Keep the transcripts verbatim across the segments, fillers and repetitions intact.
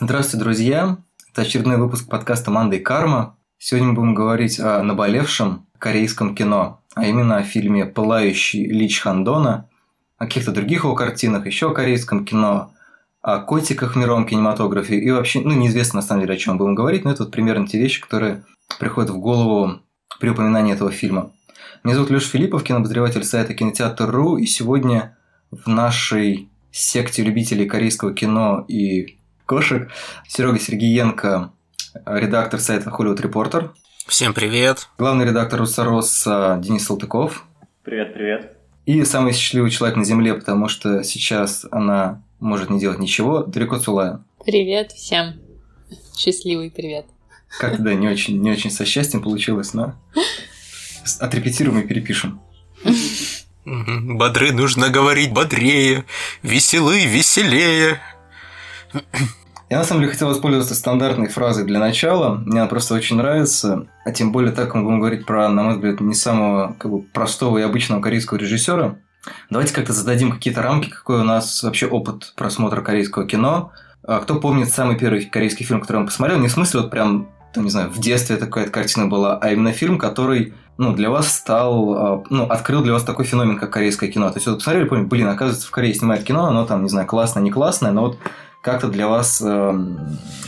Здравствуйте, друзья! Это очередной выпуск подкаста «Манда и карма». Сегодня мы будем говорить о наболевшем корейском кино, а именно о фильме «Пылающий» Ли Чхан-дона, о каких-то других его картинах, еще о корейском кино, о котиках в мировом кинематографе и вообще, ну, неизвестно на самом деле, о чем мы будем говорить, но это вот примерно те вещи, которые приходят в голову при упоминании этого фильма. Меня зовут Леша Филиппов, кинообозреватель сайта кинотеатр точка ру, и сегодня в нашей секте любителей корейского кино и кошек Серега Сергеенко, редактор сайта Hollywood Reporter. Всем привет. Главный редактор Русароса Денис Салтыков. Привет-привет. И самый счастливый человек на земле, потому что сейчас она может не делать ничего, Дарико Цулая. Привет всем. Счастливый привет. Как-то да, не очень, не очень со счастьем получилось, но отрепетируем и перепишем. Бодры нужно говорить бодрее, веселы веселее. Я на самом деле хотел воспользоваться стандартной фразой для начала. Мне она просто очень нравится. А тем более так мы будем говорить про, на мой взгляд, не самого как бы простого и обычного корейского режиссера. Давайте как-то зададим какие-то рамки, какой у нас вообще опыт просмотра корейского кино. Кто помнит самый первый корейский фильм, который он посмотрел? Не в смысле вот прям, там, не знаю, в детстве такая картина была, а именно фильм, который, ну, для вас стал, ну, открыл для вас такой феномен, как корейское кино. То есть, вот посмотрели, помните, блин, оказывается, в Корее снимают кино, оно там, не знаю, классное, не классное, но вот как-то для вас, ну,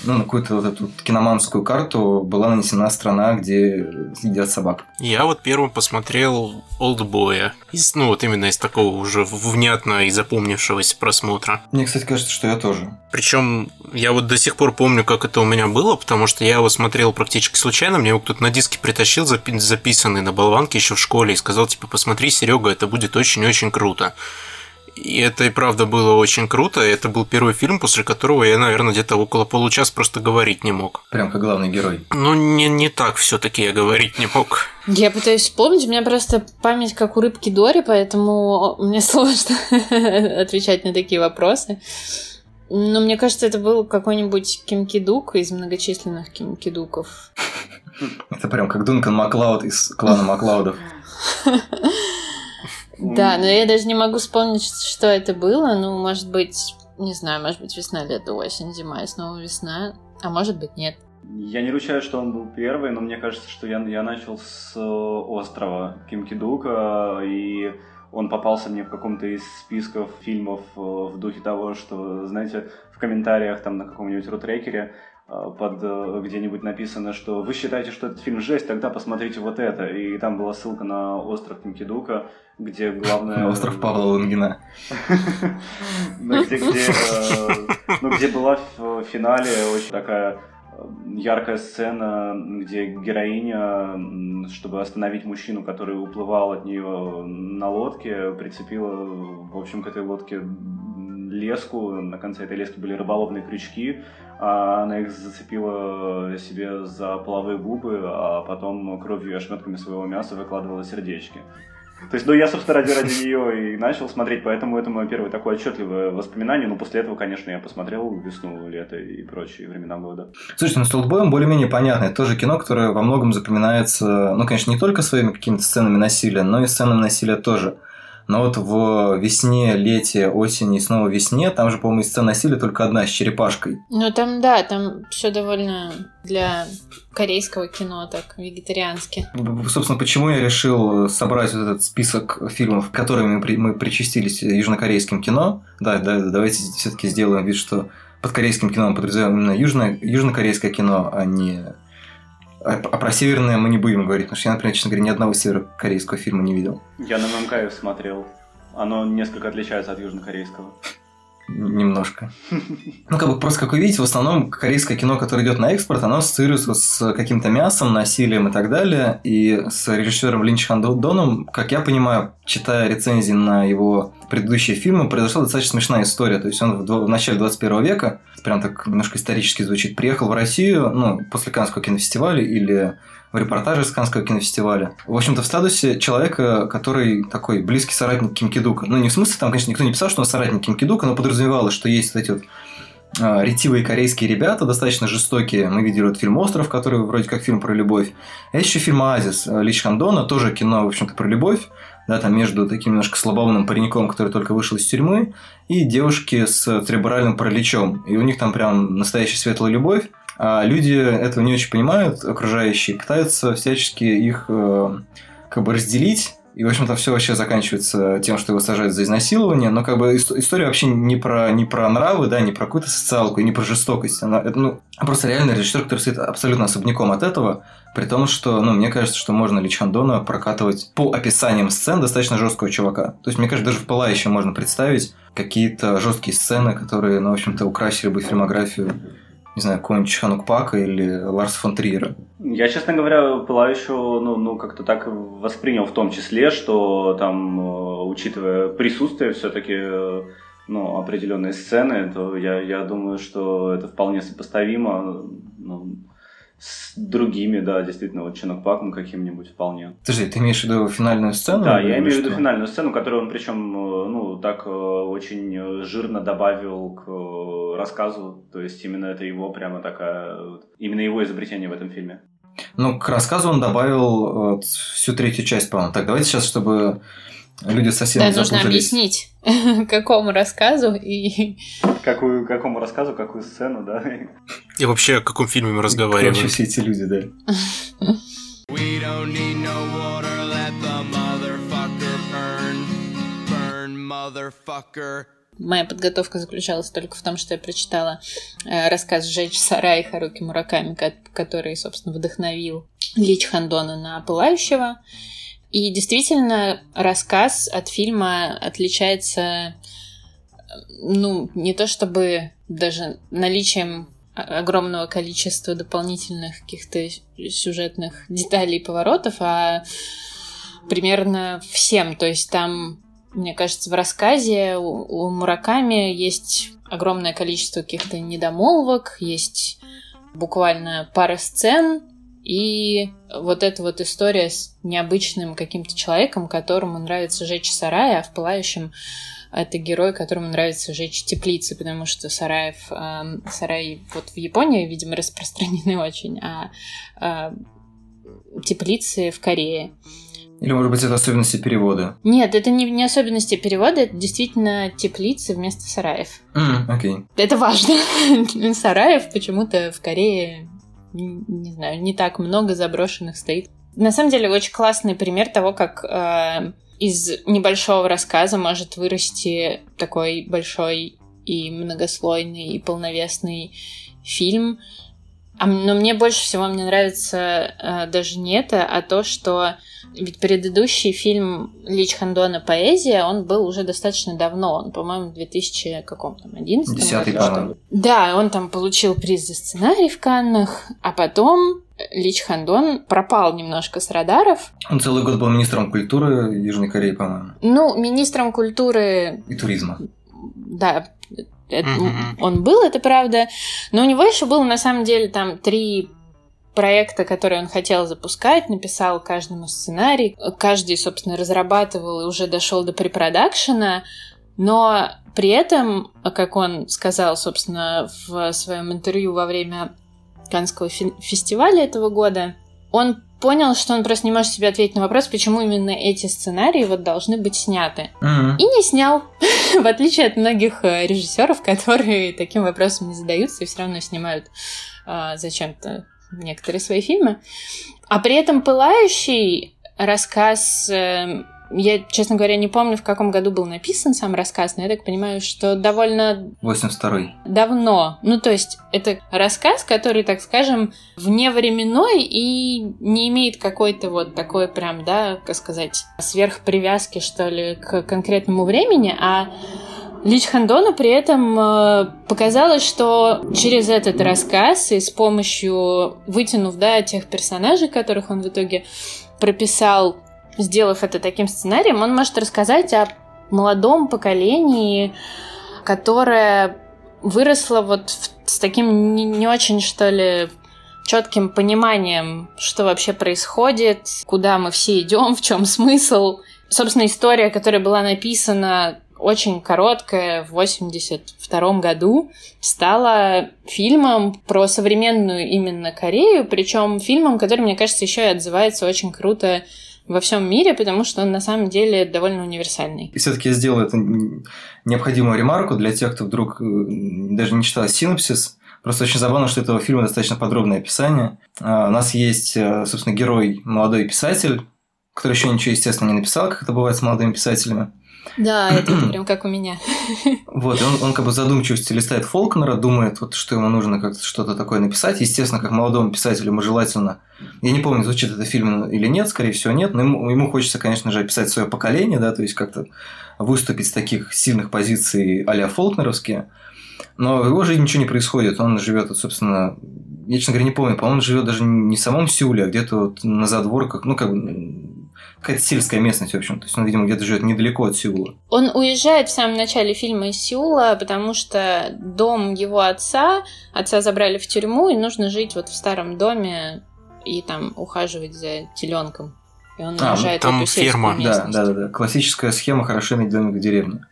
на какую-то вот эту киноманскую карту была нанесена страна, где едят собак. Я вот первым посмотрел «Олдбоя». Из, ну, вот именно из такого уже внятно и запомнившегося просмотра. Мне, кстати, кажется, что я тоже. Причем я вот до сих пор помню, как это у меня было, потому что я его смотрел практически случайно. Мне его кто-то на диске притащил, записанный на болванке еще в школе, и сказал, типа, посмотри, Серега, это будет очень-очень круто. И это и правда было очень круто. Это был первый фильм, после которого я, наверное, где-то около получаса просто говорить не мог. Прям как главный герой. Ну, не, не так все-таки я говорить не мог. Я пытаюсь вспомнить, у меня просто память как у рыбки Дори, поэтому мне сложно отвечать на такие вопросы. Но мне кажется, это был какой-нибудь Ким Ки-дук из многочисленных Ким Ки-дуков. Это прям как Дункан Маклауд из клана Маклаудов. Да, но я даже не могу вспомнить, что это было. Ну, может быть, не знаю, может быть, весна, лето, осень, зима и снова весна. А может быть, нет. Я не ручаюсь, что он был первый, но мне кажется, что я, я начал с острова Ким Ки-дука, и он попался мне в каком-то из списков фильмов в духе того, что, знаете, в комментариях там на каком-нибудь рутрекере под где-нибудь написано, что вы считаете, что этот фильм жесть, тогда посмотрите вот это. И там была ссылка на остров Ким Ки-дука, где главное... Остров Павла Лунгина. Ну, где была в финале очень такая яркая сцена, где героиня, чтобы остановить мужчину, который уплывал от нее на лодке, прицепила, в общем, к этой лодке леску. На конце этой лески были рыболовные крючки. А она их зацепила себе за половые губы, а потом кровью и ошметками своего мяса выкладывала сердечки. То есть, ну, я, собственно, ради, ради нее и начал смотреть, поэтому это мое первое такое отчетливое воспоминание. Но после этого, конечно, я посмотрел «Весну, лето» и прочие времена года. Слушайте, ну, с «Олдбоем» более-менее понятно. Это тоже кино, которое во многом запоминается, ну, конечно, не только своими какими-то сценами насилия, но и сценами насилия тоже. Но вот в «Весне, лете, осени» и снова «Весне» там же, по-моему, сцена насилия только одна, с черепашкой. Ну, там, да, там все довольно для корейского кино, так, вегетариански. Собственно, почему я решил собрать вот этот список фильмов, которыми мы, при- мы причастились южнокорейским кино. Да, да, давайте все-таки сделаем вид, что под корейским кино мы подразумеваем именно южно- южнокорейское кино, а не... А про северное мы не будем говорить, потому что я, например, честно говоря, ни одного северокорейского фильма не видел. Я на ММК смотрел. Оно несколько отличается от южнокорейского. Немножко. Ну, как бы просто, как вы видите, в основном корейское кино, которое идет на экспорт, оно ассоциируется с каким-то мясом, насилием и так далее. И с режиссером Ли Чхан-доном, как я понимаю, читая рецензии на его предыдущие фильмы, произошла достаточно смешная история. То есть он в начале двадцать первого века, прям так немножко исторически звучит, приехал в Россию, ну, после Каннского кинофестиваля или в репортаже с Каннского кинофестиваля. В общем-то, в статусе человека, который такой близкий соратник Ким Ки-дука. Ну, не в смысле, там, конечно, никто не писал, что он соратник Ким Ки-дука, но подразумевалось, что есть вот эти вот а, ретивые корейские ребята, достаточно жестокие. Мы видели вот фильм «Остров», который вроде как фильм про любовь. А есть еще фильм «Оазис» Ли Чхан-дона, тоже кино, в общем-то, про любовь. да, там между таким немножко слабоумным пареньком, который только вышел из тюрьмы, и девушке с церебральным параличом. И у них там прям настоящая светлая любовь. А люди этого не очень понимают, окружающие, пытаются всячески их э, как бы разделить. И, в общем-то, все вообще заканчивается тем, что его сажают за изнасилование. Но как бы история вообще не про, не про нравы, да, не про какую-то социалку и не про жестокость. Она, это, ну, просто реальный режиссер, который стоит абсолютно особняком от этого. При том, что, ну, мне кажется, что можно Ли Чхан-дона прокатывать по описаниям сцен достаточно жесткого чувака. То есть, мне кажется, даже в «Пылающем» можно представить какие-то жесткие сцены, которые, ну, в общем-то, украсили бы фильмографию, не знаю, какого-нибудь Ханукпака или Ларса фон Триера. Я, честно говоря, «Пылающего», ну, ну, как-то так воспринял, в том числе, что там, учитывая присутствие все-таки, ну, определенные сцены, то я, я думаю, что это вполне сопоставимо, ну, с другими, да, действительно, вот Чанукпаком каким-нибудь вполне. Подожди, ты имеешь в виду финальную сцену? Да, я имею в виду финальную сцену, которую он, причем, ну, так очень жирно добавил к рассказу. То есть, именно это его прямо такая... Именно его изобретение в этом фильме. Ну, к рассказу он добавил вот, всю третью часть, по-моему. Так, давайте сейчас, чтобы люди совсем не запутались. Да, нужно объяснить, какому рассказу и... Какую, какому рассказу, какую сцену, да. И вообще, о каком фильме мы разговариваем. Вообще все эти люди, да. Моя подготовка заключалась только в том, что я прочитала рассказ «Сжечь сарай» Харуки Мураками, который, собственно, вдохновил Ли Чхан-дона на «Пылающего». И действительно, рассказ от фильма отличается, ну, не то чтобы даже наличием огромного количества дополнительных каких-то сюжетных деталей и поворотов, а примерно всем. То есть там, мне кажется, в рассказе у, у Мураками есть огромное количество каких-то недомолвок, есть буквально пара сцен, и вот эта вот история с необычным каким-то человеком, которому нравится жечь сарай, а в «Пылающем» это герой, которому нравится жечь теплицы, потому что сараев, э, сараи вот в Японии, видимо, распространены очень, а э, теплицы в Корее. Или, может быть, это особенности перевода? Нет, это не, не особенности перевода, это действительно теплицы вместо сараев. Окей. Mm, okay. Это важно. Сараев почему-то в Корее, не, не знаю, не так много, заброшенных стоит. На самом деле, очень классный пример того, как... Э, из небольшого рассказа может вырасти такой большой и многослойный, и полновесный фильм. Но мне больше всего мне нравится даже не это, а то, что... Ведь предыдущий фильм Ли Чхан-дона «Поэзия», он был уже достаточно давно. Он, по-моему, в две тысячи одиннадцатом десятый году. Да, он там получил приз за сценарий в Каннах, а потом Ли Чхан-дон пропал немножко с радаров. Он целый год был министром культуры Южной Кореи, по-моему. Ну, министром культуры... И туризма. Да, это... mm-hmm. он был, это правда. Но у него еще было, на самом деле, там три... проекта, которые он хотел запускать, написал каждому сценарий. Каждый, собственно, разрабатывал и уже дошел до препродакшена, но при этом, как он сказал, собственно, в своем интервью во время Каннского фестиваля этого года, он понял, что он просто не может себе ответить на вопрос, почему именно эти сценарии вот должны быть сняты. Mm-hmm. И не снял, в отличие от многих режиссеров, которые таким вопросом не задаются и все равно снимают э, зачем-то некоторые свои фильмы. А при этом «Пылающий» рассказ... Я, честно говоря, не помню, в каком году был написан сам рассказ, но я так понимаю, что довольно... восемьдесят второй Давно. Ну, то есть, это рассказ, который, так скажем, вневременной и не имеет какой-то вот такой прям, да, как сказать, сверхпривязки, что ли, к конкретному времени, а... Ли Чхан-дону при этом показалось, что через этот рассказ и с помощью, вытянув, да, тех персонажей, которых он в итоге прописал, сделав это таким сценарием, он может рассказать о молодом поколении, которое выросло вот с таким не, не очень, что ли, четким пониманием, что вообще происходит, куда мы все идем, в чем смысл. Собственно, история, которая была написана... очень короткая, в восемьдесят втором году, стала фильмом про современную именно Корею, причем фильмом, который, мне кажется, еще и отзывается очень круто во всем мире, потому что он на самом деле довольно универсальный. И все-таки я сделал эту необходимую ремарку для тех, кто вдруг даже не читал синопсис. Просто очень забавно, что у этого фильма достаточно подробное описание. У нас есть, собственно, герой, молодой писатель, который еще ничего, естественно, не написал, как это бывает с молодыми писателями. Да, это прям как у меня. Вот, и он, он как бы задумчивостью листает Фолкнера, думает, вот, что ему нужно как-то что-то такое написать. Естественно, как молодому писателю ему желательно... Я не помню, звучит это фильм или нет, скорее всего, нет, но ему, ему хочется, конечно же, описать свое поколение, да, то есть как-то выступить с таких сильных позиций а-ля фолкнеровские. Но в его жизни ничего не происходит. Он живет, собственно... Я, честно говоря, не помню, по-моему, он живет даже не в самом Сеуле, а где-то вот на задворках, ну, как бы... Какая-то сельская местность, в общем. То есть он, видимо, где-то живет недалеко от Сеула. Он уезжает в самом начале фильма из Сеула, потому что дом его отца, отца забрали в тюрьму, и нужно жить вот в старом доме и там ухаживать за теленком. И он а, уезжает там в эту сельскую ферма. местность. Да, да, да. Классическая схема «хорошо иметь домик в деревне».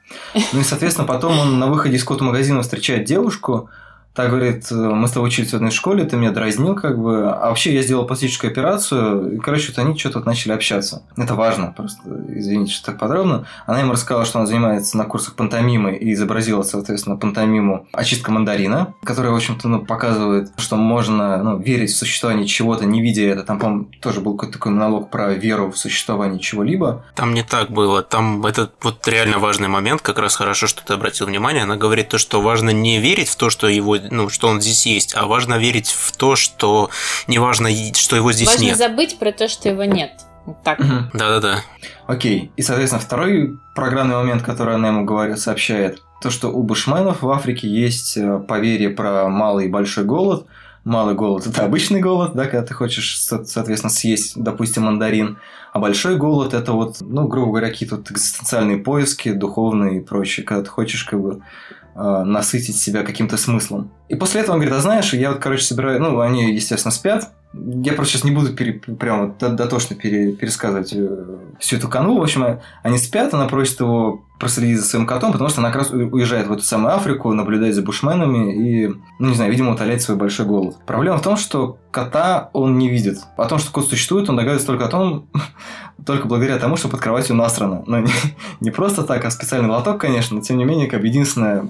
Ну и, соответственно, потом он на выходе из котомагазина встречает девушку. Та говорит, мы с тобой учились в одной школе, ты меня дразнил, как бы. А вообще я сделал пластическую операцию, и, короче, вот они что-то начали общаться. Это важно, просто извините, что так подробно. Она ему рассказала, что она занимается на курсах пантомимы и изобразила, соответственно, пантомиму «Очистка мандарина», которая, в общем-то, ну, показывает, что можно ну, верить в существование чего-то, не видя это. Там, по-моему, тоже был какой-то такой монолог про веру в существование чего-либо. Там не так было. Там этот вот реально важный момент, как раз хорошо, что ты обратил внимание. Она говорит то, что важно не верить в то, что его... Ну, что он здесь есть, а важно верить в то, что не важно, что его здесь важно нет. Важно забыть про то, что его нет. Вот так. Да-да-да. Окей. И, соответственно, второй программный момент, который она ему говорит, сообщает, то, что у бушменов в Африке есть поверье про малый и большой голод. Малый голод – это обычный голод, да, когда ты хочешь, соответственно, съесть, допустим, мандарин. А большой голод – это вот, ну, грубо говоря, какие-то вот экзистенциальные поиски, духовные и прочее, когда ты хочешь как бы насытить себя каким-то смыслом. И после этого он говорит, а знаешь, я вот, короче, собираю... Ну, они, естественно, спят. Я просто сейчас не буду пере... прям вот дотошно пере... пересказывать всю эту канву. В общем, они спят, она просит его проследить за своим котом, потому что она как раз уезжает в эту самую Африку, наблюдает за бушменами и, ну, не знаю, видимо, утоляет свой большой голод. Проблема в том, что кота он не видит. О том, что кот существует, он догадывается только о том, только благодаря тому, что под кроватью насрано. Но не, не просто так, а специальный лоток, конечно, но, тем не менее, как единственное...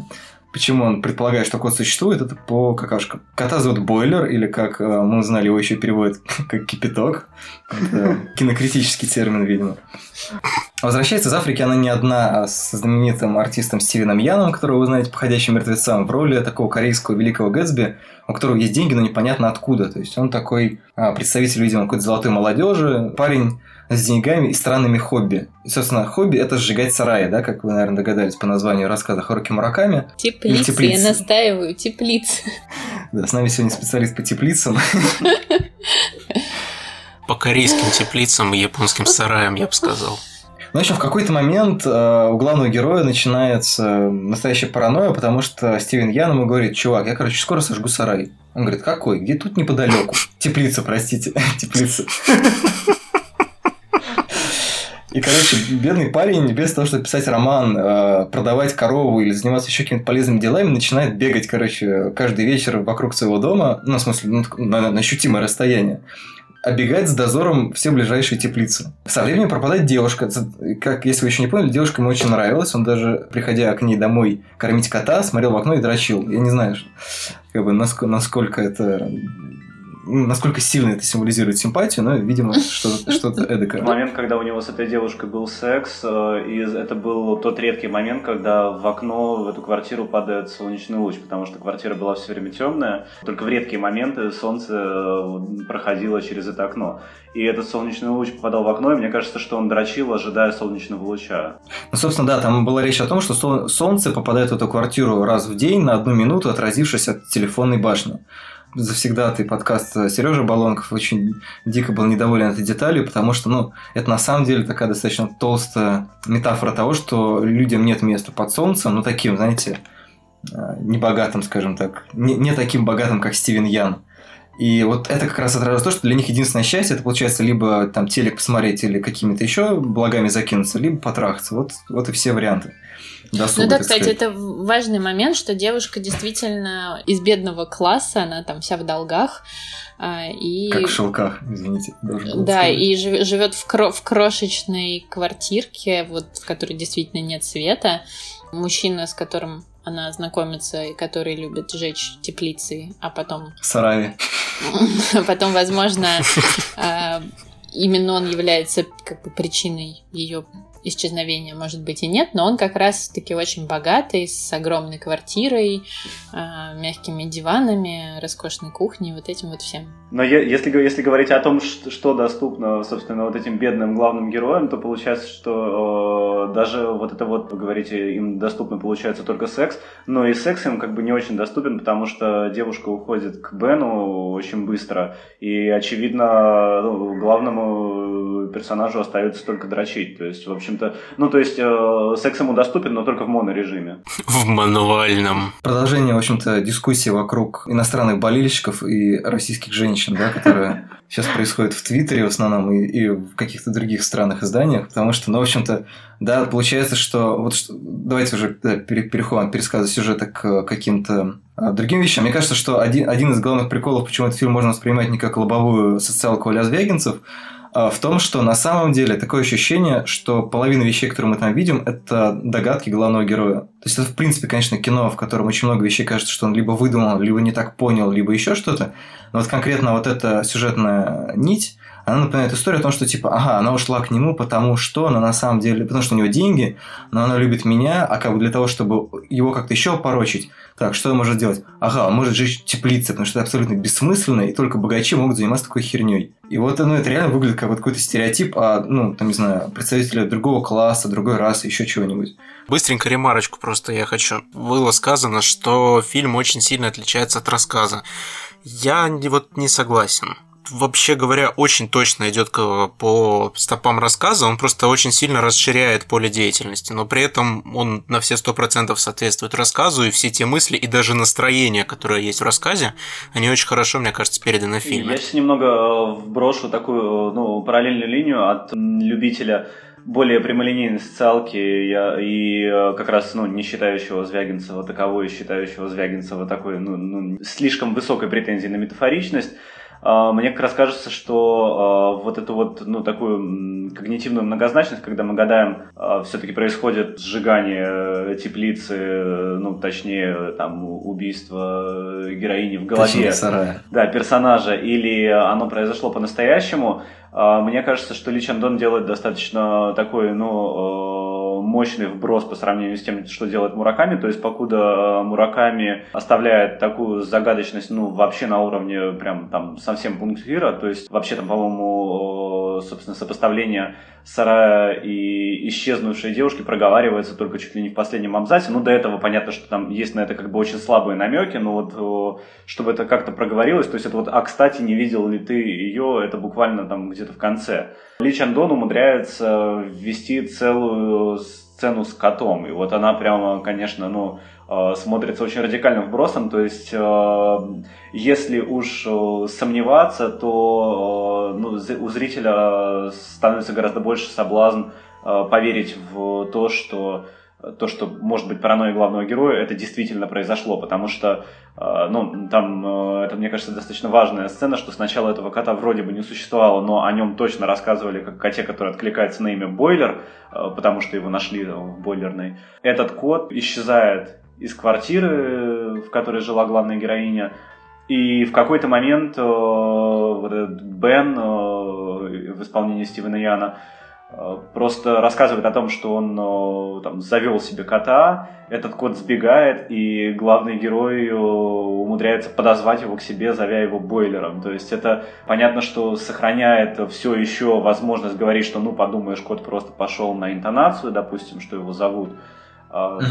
Почему он предполагает, что кот существует, это по какашкам. Кота зовут Бойлер, или, как мы узнали, его еще переводят как кипяток. Это кинокритический термин, видимо. Возвращается из Африки она не одна, а с знаменитым артистом Стивеном Яном, которого вы знаете по «Ходячим мертвецам», в роли такого корейского великого Гэтсби, у которого есть деньги, но непонятно откуда. То есть он такой представитель, видимо, какой-то золотой молодежи, парень с деньгами и странными хобби. И, собственно, хобби – это сжигать сараи, да, как вы, наверное, догадались по названию рассказа Харуки Мураками. Теплицы, теплицы. Я настаиваю, теплицы. Да, с нами сегодня специалист по теплицам. По корейским теплицам и японским сараям, я бы сказал. Ну, в общем, в какой-то момент э, у главного героя начинается настоящая паранойя, потому что Стивен Ян ему говорит, чувак, я, короче, скоро сожгу сарай. Он говорит, какой? Где тут неподалеку? Теплица, простите, теплица. И, короче, бедный парень, без того, чтобы писать роман, продавать корову или заниматься еще какими-то полезными делами, начинает бегать, короче, каждый вечер вокруг своего дома, ну, в смысле, ну, на, на ощутимое расстояние, оббегать с дозором все ближайшие теплицы. Со временем пропадает девушка. Как, если вы еще не поняли, девушка ему очень нравилась. Он даже, приходя к ней домой кормить кота, смотрел в окно и дрочил. Я не знаю, как бы, насколько, насколько это... Насколько сильно это символизирует симпатию, но, видимо, что-то, что-то эдакое. Момент, когда у него с этой девушкой был секс, и это был тот редкий момент, когда в окно в эту квартиру падает солнечный луч, потому что квартира была все время темная, только в редкие моменты солнце проходило через это окно. И этот солнечный луч попадал в окно, и мне кажется, что он дрочил, ожидая солнечного луча. Ну, собственно, да, там была речь о том, что солнце попадает в эту квартиру раз в день на одну минуту, отразившись от телефонной башни. Завсегдатый подкаст Сережа Балонков очень дико был недоволен этой деталью, потому что, ну, это на самом деле такая достаточно толстая метафора того, что людям нет места под солнцем, ну, таким, знаете, небогатым, скажем так, не, не таким богатым, как Стивен Ян. И вот это как раз отражает то, что для них единственное счастье, это получается либо там телек посмотреть или какими-то еще благами закинуться, либо потрахаться. Вот, вот и все варианты. досуга, ну да, кстати, сказать. Это важный момент, что девушка действительно из бедного класса, она там вся в долгах. И... Как в шелках, извините. Да, сказать. И живет в, кро- в крошечной квартирке, вот, в которой действительно нет света. Мужчина, с которым она знакомится и который любит жечь теплицы, а потом... Сараи. Потом, возможно, именно он является как бы причиной ее исчезновения, может быть, и нет, но он как раз-таки очень богатый, с огромной квартирой, мягкими диванами, роскошной кухней, вот этим вот всем. Но если, если говорить о том, что доступно, собственно, вот этим бедным главным героям, то получается, что даже вот это вот, вы говорите, им доступно получается только секс, но и секс им как бы не очень доступен, потому что девушка уходит к Бену очень быстро, и, очевидно, главному персонажу остается только дрочить, то есть, в общем-то, ну, то есть, э, секс ему доступен, но только в монорежиме. В мануальном. Продолжение, в общем-то, дискуссии вокруг иностранных болельщиков и российских женщин, да, которые сейчас происходят в Твиттере в основном и, и в каких-то других странных изданиях, потому что, ну, в общем-то, да, получается, что... вот что, давайте уже да, переходим от пересказа сюжета к каким-то другим вещам. Мне кажется, что один, один из главных приколов, почему этот фильм можно воспринимать не как лобовую социалку а-ля Звягинцев, в том, что на самом деле такое ощущение, что половина вещей, которые мы там видим, это догадки главного героя. То есть это, в принципе, конечно, кино, в котором очень много вещей кажется, что он либо выдумал, либо не так понял, либо еще что-то. Но вот конкретно вот эта сюжетная нить, она напоминает историю о том, что типа, ага, она ушла к нему, потому что она на самом деле, потому что у него деньги, но она любит меня, а как бы для того, чтобы его как-то еще опорочить, так, что он может делать? Ага, он может жечь теплицы, потому что это абсолютно бессмысленно, и только богачи могут заниматься такой херней. И вот, ну, это реально выглядит как вот какой-то стереотип, а, ну, там, не знаю, представителя другого класса, другой расы, еще чего-нибудь. Быстренько ремарочку просто я хочу. Было сказано, что фильм очень сильно отличается от рассказа. Я вот не согласен. Вообще говоря, очень точно идет по стопам рассказа, он просто очень сильно расширяет поле деятельности, но при этом он на все сто процентов соответствует рассказу, и все те мысли, и даже настроения, которые есть в рассказе, они очень хорошо, мне кажется, переданы в фильме. Я сейчас немного вброшу такую, ну, параллельную линию от любителя более прямолинейной социалки и, и как раз, ну, не считающего Звягинцева таковой, считающего Звягинцева такой, ну, ну, слишком высокой претензией на метафоричность. Мне как раз кажется, что вот эту вот, ну, такую когнитивную многозначность, когда мы гадаем, все-таки происходит сжигание теплицы, ну, точнее, там, убийство героини в голове, точнее, сарая. Да, персонажа, или оно произошло по-настоящему. Мне кажется, что Ли Чхан-дон делает достаточно такой, ну, мощный вброс по сравнению с тем, что делает Мураками. То есть, покуда Мураками оставляет такую загадочность, ну, вообще на уровне прям там совсем пунктира, то есть, вообще там, по-моему, собственно, сопоставление сарая и исчезнувшей девушки проговаривается только чуть ли не в последнем абзаце. Ну, до этого понятно, что там есть на это как бы очень слабые намеки, но вот чтобы это как-то проговорилось, то есть это вот, а, кстати, не видел ли ты ее, это буквально там где-то в конце. Ли Чхан-дон умудряется ввести целую сцену с котом, и вот она прямо, конечно, ну, смотрится очень радикальным вбросом, то есть если уж сомневаться, то, ну, у зрителя становится гораздо больше соблазн поверить в то, что то, что может быть паранойя главного героя, это действительно произошло, потому что, ну, там, это, мне кажется, достаточно важная сцена, что сначала этого кота вроде бы не существовало, но о нем точно рассказывали как коте, который откликается на имя Бойлер, потому что его нашли в бойлерной. Этот кот исчезает из квартиры, в которой жила главная героиня, и в какой-то момент вот этот Бен в исполнении Стивена Яна просто рассказывает о том, что он там завел себе кота, этот кот сбегает, и главный герой умудряется подозвать его к себе, зовя его Бойлером. То есть это понятно, что сохраняет все еще возможность говорить, что, ну, подумаешь, кот просто пошел на интонацию, допустим, что его зовут.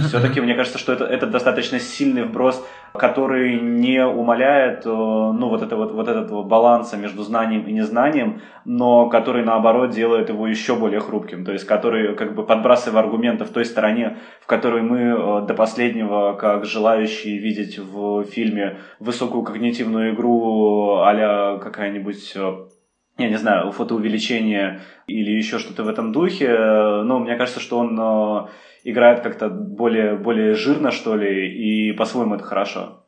Все-таки мне кажется, что это, это достаточно сильный вброс, который не умаляет, ну, вот, это, вот, вот этого баланса между знанием и незнанием, но который, наоборот, делает его еще более хрупким, то есть который, как бы, подбрасывая аргументы в той стороне, в которой мы до последнего, как желающие видеть в фильме высокую когнитивную игру а-ля какая-нибудь... я не знаю, фотоувеличение или еще что-то в этом духе, но мне кажется, что он играет как-то более, более жирно, что ли, и по-своему это хорошо.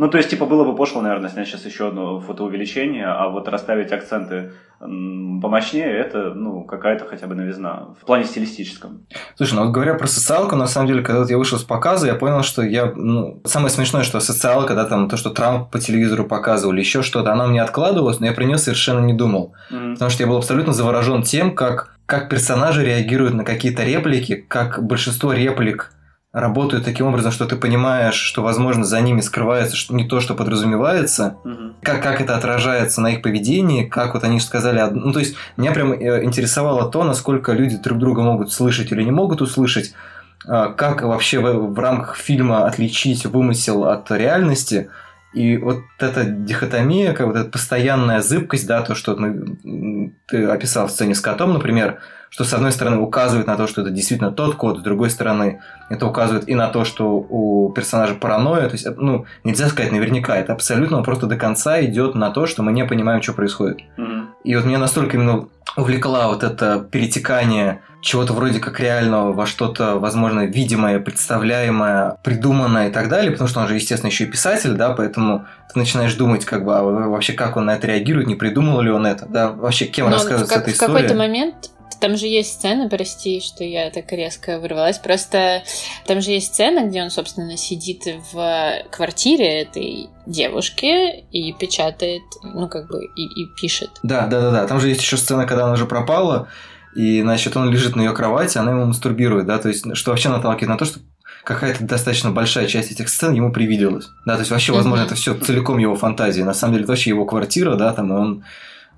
Ну, то есть, типа, было бы пошло, наверное, снять сейчас еще одно фотоувеличение, а вот расставить акценты помощнее, это, ну, какая-то хотя бы новизна в плане стилистическом. Слушай, ну, вот говоря про социалку, на самом деле, когда вот я вышел с показа, я понял, что я, ну, самое смешное, что социалка, да, там, то, что Трамп по телевизору показывал или еще что-то, она мне откладывалась, но я про нее совершенно не думал, mm-hmm. потому что я был абсолютно заворожен тем, как, как персонажи реагируют на какие-то реплики, как большинство реплик работают таким образом, что ты понимаешь, что, возможно, за ними скрывается не то, что подразумевается, mm-hmm. как, как это отражается на их поведении, как вот они сказали... Ну, то есть, меня прям интересовало то, насколько люди друг друга могут слышать или не могут услышать, как вообще в, в рамках фильма отличить вымысел от реальности. И вот эта дихотомия, как вот эта постоянная зыбкость, да, то, что мы, ты описал в сцене с котом, например, что с одной стороны указывает на то, что это действительно тот кот, с другой стороны это указывает и на то, что у персонажа паранойя, то есть, ну, нельзя сказать наверняка, это абсолютно просто до конца идет на то, что мы не понимаем, что происходит. Mm-hmm. И вот меня настолько именно увлекла вот это перетекание чего-то вроде как реального во что-то, возможно, видимое, представляемое, придуманное и так далее, потому что он же, естественно, еще и писатель, да, поэтому ты начинаешь думать, как бы, а вообще, как он на это реагирует, не придумал ли он это, да, вообще, кем рассказывается эта история. В какой-то момент... Там же есть сцена, прости, что я так резко вырвалась, просто там же есть сцена, где он, собственно, сидит в квартире этой девушки и печатает, ну, как бы, и, и пишет. Да, да, да, да. Там же есть еще сцена, когда она уже пропала, и, значит, он лежит на ее кровати, она ему мастурбирует, да, то есть, что вообще наталкивает на то, что какая-то достаточно большая часть этих сцен ему привиделась. Да, то есть, вообще, возможно, mm-hmm. это все целиком его фантазии. На самом деле, это вообще его квартира, да, там, и он...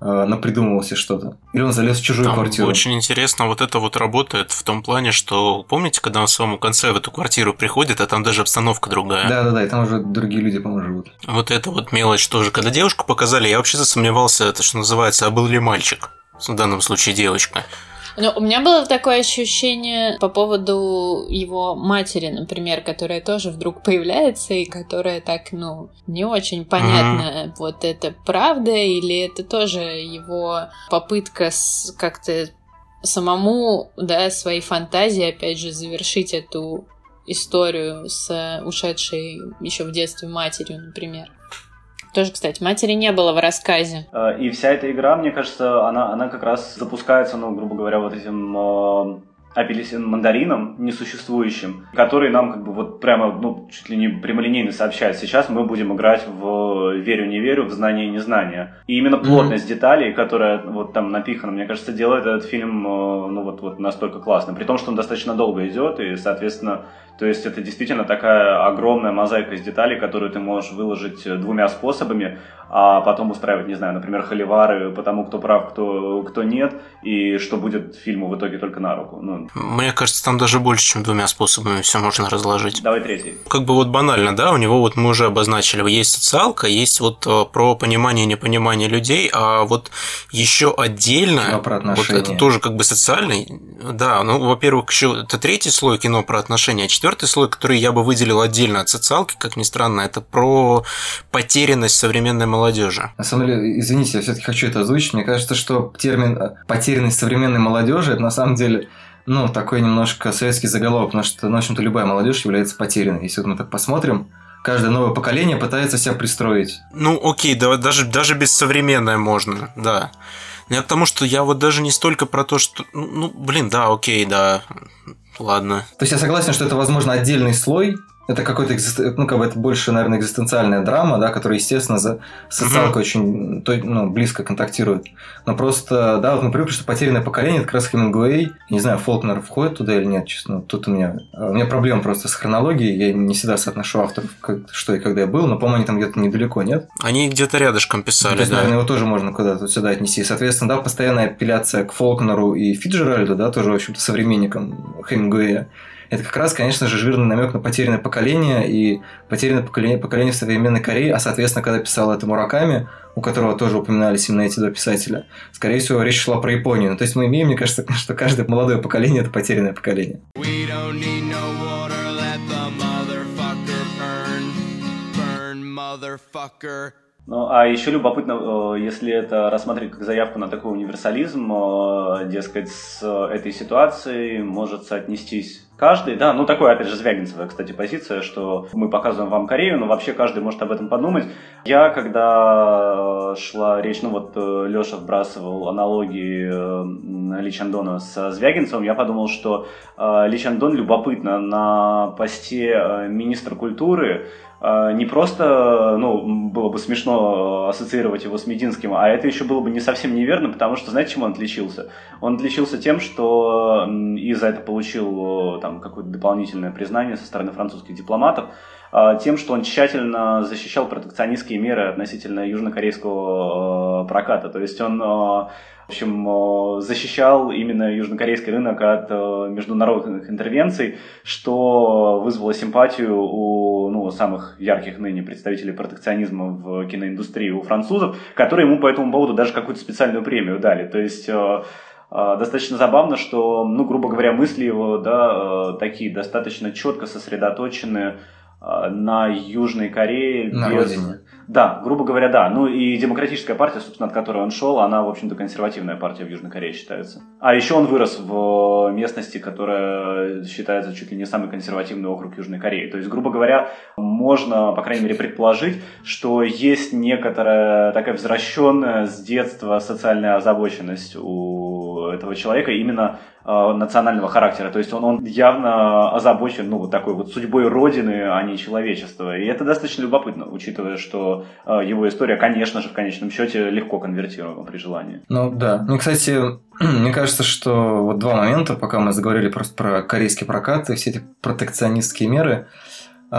напридумывал себе что-то. Или он залез в чужую там квартиру. Очень интересно, вот это вот работает в том плане, что, помните, когда он в самом конце в эту квартиру приходит, а там даже обстановка другая. Да-да-да, и там уже другие люди, по-моему, живут. Вот это вот мелочь тоже. Когда девушку показали, я вообще засомневался, это что называется, а был ли мальчик? В данном случае девочка. Ну, у меня было такое ощущение по поводу его матери, например, которая тоже вдруг появляется и которая так, ну, не очень понятно, mm-hmm. вот это правда или это тоже его попытка как-то самому, да, своей фантазией, опять же, завершить эту историю с ушедшей еще в детстве матерью, например. Тоже, кстати, матери не было в рассказе. И вся эта игра, мне кажется, она, она как раз запускается, ну, грубо говоря, вот этим э, апельсин-мандарином несуществующим, который нам как бы вот прямо, ну, чуть ли не прямолинейно сообщает. Сейчас мы будем играть в верю-не верю, в знание-незнание. И именно плотность mm-hmm. деталей, которая вот там напихана, мне кажется, делает этот фильм, э, ну, вот, вот настолько классным. При том, что он достаточно долго идет, и, соответственно... То есть это действительно такая огромная мозаика из деталей, которую ты можешь выложить двумя способами, а потом устраивать, не знаю, например, холивары по тому, кто прав, кто, кто нет, и что будет фильму в итоге только на руку. Ну. Мне кажется, там даже больше, чем двумя способами все можно разложить. Давай третий. Как бы вот банально, да, у него вот мы уже обозначили, есть социалка, есть вот про понимание и непонимание людей, а вот еще отдельно... Кино про отношения. Вот это тоже как бы социальный, да, ну, во-первых, еще это третий слой кино про отношения, а четвертый Четвертый слой, который я бы выделил отдельно от социалки, как ни странно, это про потерянность современной молодежи. На самом деле, извините, я все-таки хочу это озвучить. Мне кажется, что термин потерянность современной молодежи это на самом деле, ну, такой немножко советский заголовок, потому что, ну, в общем-то, любая молодежь является потерянной. Если вот мы так посмотрим. Каждое новое поколение пытается себя пристроить. Ну, окей, да, даже, даже без современное можно, да. Я к тому, что я вот даже не столько про то, что... Ну, блин, да, окей, да, ладно. То есть я согласен, что это, возможно, отдельный слой. Это какой-то, экзист... ну, как бы это больше, наверное, экзистенциальная драма, да, которая, естественно, за социалкой mm-hmm. очень, ну, близко контактирует. Но просто, да, вот мы привыкли, что потерянное поколение, это как раз Хемингуэй. Не знаю, Фолкнер входит туда или нет, честно. Тут у меня... У меня проблема просто с хронологией. Я не всегда соотношу авторов, как... что и когда я был, но, по-моему, они там где-то недалеко, нет? Они где-то рядышком писали, ну, то есть, да. Наверное, его тоже можно куда-то сюда отнести. И, соответственно, да, постоянная апелляция к Фолкнеру и Фицджеральду, да, тоже, в общем-то, современникам Хемингуэя. Это как раз, конечно же, жирный намек на потерянное поколение и потерянное поколение, поколение в современной Корее, а, соответственно, когда писал это Мураками, у которого тоже упоминались именно эти два писателя, скорее всего, речь шла про Японию. Ну, то есть мы имеем, мне кажется, что каждое молодое поколение – это потерянное поколение. Ну, а еще любопытно, если это рассматривать как заявку на такой универсализм, дескать, с этой ситуацией может соотнестись каждый, да, ну, такое, опять же, звягинцевая, кстати, позиция, что мы показываем вам Корею, но вообще каждый может об этом подумать. Я, когда шла речь, ну, вот Леша вбрасывал аналогии Ли Чхан-дона со Звягинцевым, я подумал, что Ли Чхан-дон любопытно на посте министра культуры. Не просто, ну, было бы смешно ассоциировать его с Мединским, а это еще было бы не совсем неверно, потому что, знаете, чем он отличился? Он отличился тем, что и за это получил там какое-то дополнительное признание со стороны французских дипломатов, тем, что он тщательно защищал протекционистские меры относительно южнокорейского проката. То есть он, в общем, защищал именно южнокорейский рынок от международных интервенций, что вызвало симпатию у, ну, самых ярких ныне представителей протекционизма в киноиндустрии, у французов, которые ему по этому поводу даже какую-то специальную премию дали. То есть достаточно забавно, что, ну, грубо говоря, мысли его, да, такие достаточно четко сосредоточены на Южной Корее. На без... родине. Да, грубо говоря, да. Ну и демократическая партия, собственно, от которой он шел, она, в общем-то, консервативная партия в Южной Корее считается. А еще он вырос в местности, которая считается чуть ли не самый консервативный округ Южной Кореи. То есть, грубо говоря, можно, по крайней мере, предположить, что есть некоторая такая возвращенная с детства социальная озабоченность у этого человека именно национального характера, то есть он, он явно озабочен, ну, вот такой вот судьбой Родины, а не человечества, и это достаточно любопытно, учитывая, что э, его история, конечно же, в конечном счете легко конвертируема при желании. Ну да, ну, кстати, мне кажется, что вот два момента, пока мы заговорили просто про корейский прокат и все эти протекционистские меры,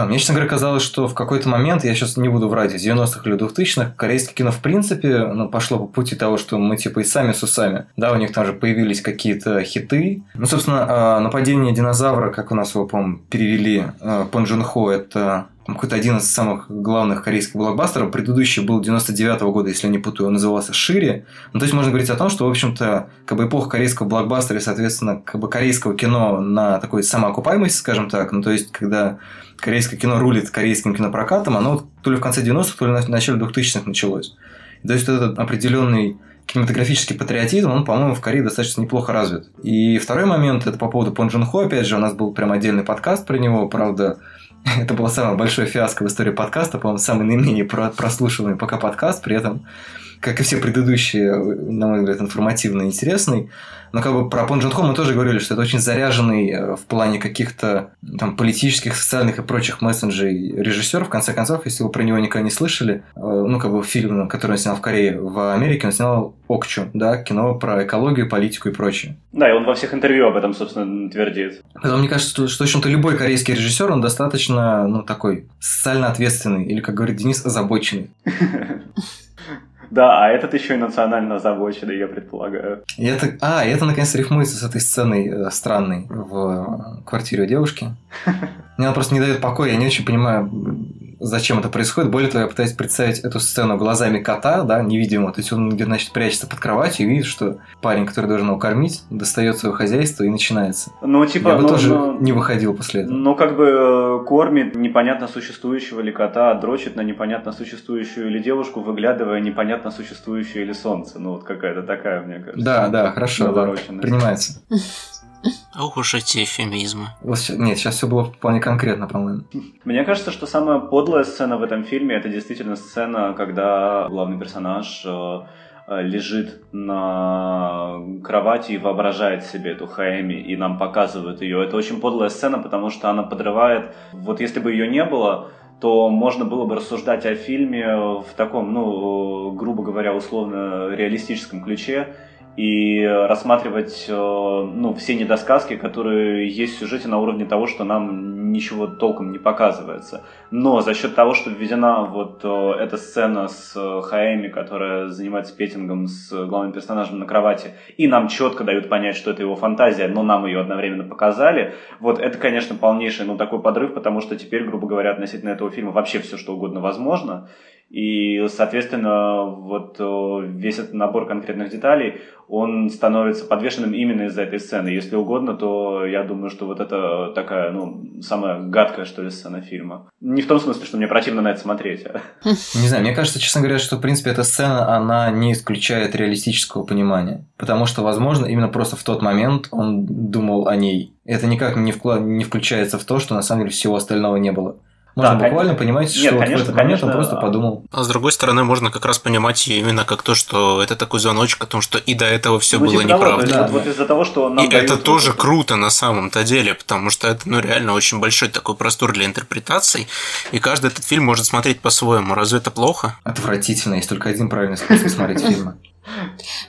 мне, честно говоря, казалось, что в какой-то момент, я сейчас не буду врать, из девяностых или двухтысячных корейское кино в принципе, ну, пошло по пути того, что мы типа и сами с усами. Да, у них там же появились какие-то хиты. Ну, собственно, «Нападение динозавра», как у нас его, по-моему, перевели, Пон Джун-хо, это какой-то один из самых главных корейских блокбастеров. Предыдущий был девяносто девятого года, если я не путаю, он назывался «Шире». Ну, то есть, можно говорить о том, что, в общем-то, как бы эпоха корейского блокбастера и, соответственно, как бы корейского кино на такой самоокупаемости, скажем так. Ну, то есть, когда корейское кино рулит корейским кинопрокатом, оно то ли в конце девяностых, то ли в начале двухтысячных началось. И то есть, этот определенный кинематографический патриотизм, он, по-моему, в Корее достаточно неплохо развит. И второй момент, это по поводу Пон Джун-хо, опять же, у нас был прям отдельный подкаст про него, правда, это было самое большое фиаско в истории подкаста, по-моему, самый наименее прослушиваемый пока подкаст, при этом, как и все предыдущие, на мой взгляд, информативный и интересный. Но как бы про Пон Джун-хо мы тоже говорили, что это очень заряженный в плане каких-то там политических, социальных и прочих мессенджей режиссер. В конце концов, если вы про него никогда не слышали, ну, как бы фильм, который он снял в Корее, в Америке, он снял «Окчу», да, кино про экологию, политику и прочее. Да, и он во всех интервью об этом, собственно, твердит. Поэтому мне кажется, что, что в общем-то, любой корейский режиссер, он достаточно, ну, такой социально ответственный, или, как говорит Денис, озабоченный. Да, а этот еще и национально озабоченный, я предполагаю. И это... А, и это наконец-то рифмуется с этой сценой э, странной в квартире у девушки. Мне она просто не дает покоя, я не очень понимаю, зачем это происходит. Более того, я пытаюсь представить эту сцену глазами кота, да, невидимого. То есть он где-то, значит, прячется под кроватью и видит, что парень, который должен его кормить, достает свое хозяйство и начинается. Ну, типа, я бы ну, тоже ну, не выходил после этого. Ну, как бы кормит непонятно существующего ли кота, дрочит на непонятно существующую или девушку, выглядывая непонятно существующее или солнце. Ну, вот какая-то такая, мне кажется. Да, да, хорошо, да, принимается. Ох уж эти эвфемизмы. Нет, сейчас все было вполне конкретно, по-моему. Мне кажется, что самая подлая сцена в этом фильме — это действительно сцена, когда главный персонаж лежит на кровати и воображает себе эту Хаэми, и нам показывают ее. Это очень подлая сцена, потому что она подрывает... Вот если бы ее не было, то можно было бы рассуждать о фильме в таком, ну, грубо говоря, условно реалистическом ключе, и рассматривать, ну, все недосказки, которые есть в сюжете на уровне того, что нам ничего толком не показывается. Но за счет того, что введена вот эта сцена с Хаэми, которая занимается петингом с главным персонажем на кровати, и нам четко дают понять, что это его фантазия, но нам ее одновременно показали, вот это, конечно, полнейший, ну, такой подрыв, потому что теперь, грубо говоря, относительно этого фильма вообще все что угодно возможно. И, соответственно, вот весь этот набор конкретных деталей, он становится подвешенным именно из-за этой сцены. Если угодно, то я думаю, что вот это такая, ну, самая гадкая, что ли, сцена фильма. Не в том смысле, что мне противно на это смотреть. Не знаю, мне кажется, честно говоря, что, в принципе, эта сцена, она не исключает реалистического понимания. Потому что, возможно, именно просто в тот момент он думал о ней. Это никак не, вклад... не включается в то, что, на самом деле, всего остального не было. Можно да, буквально конечно. понимать, что Нет, конечно, в этот момент конечно. он просто подумал. А с другой стороны, можно как раз понимать ее именно как то, что это такой звоночек о том, что и до этого все ну, было типа неправда. Да, да. Вот из-за того, что нам и дают это тоже опыт. Круто на самом-то деле, потому что это ну, реально очень большой такой простор для интерпретаций, и каждый этот фильм может смотреть по-своему. Разве это плохо? Отвратительно. Есть только один правильный способ смотреть фильмы.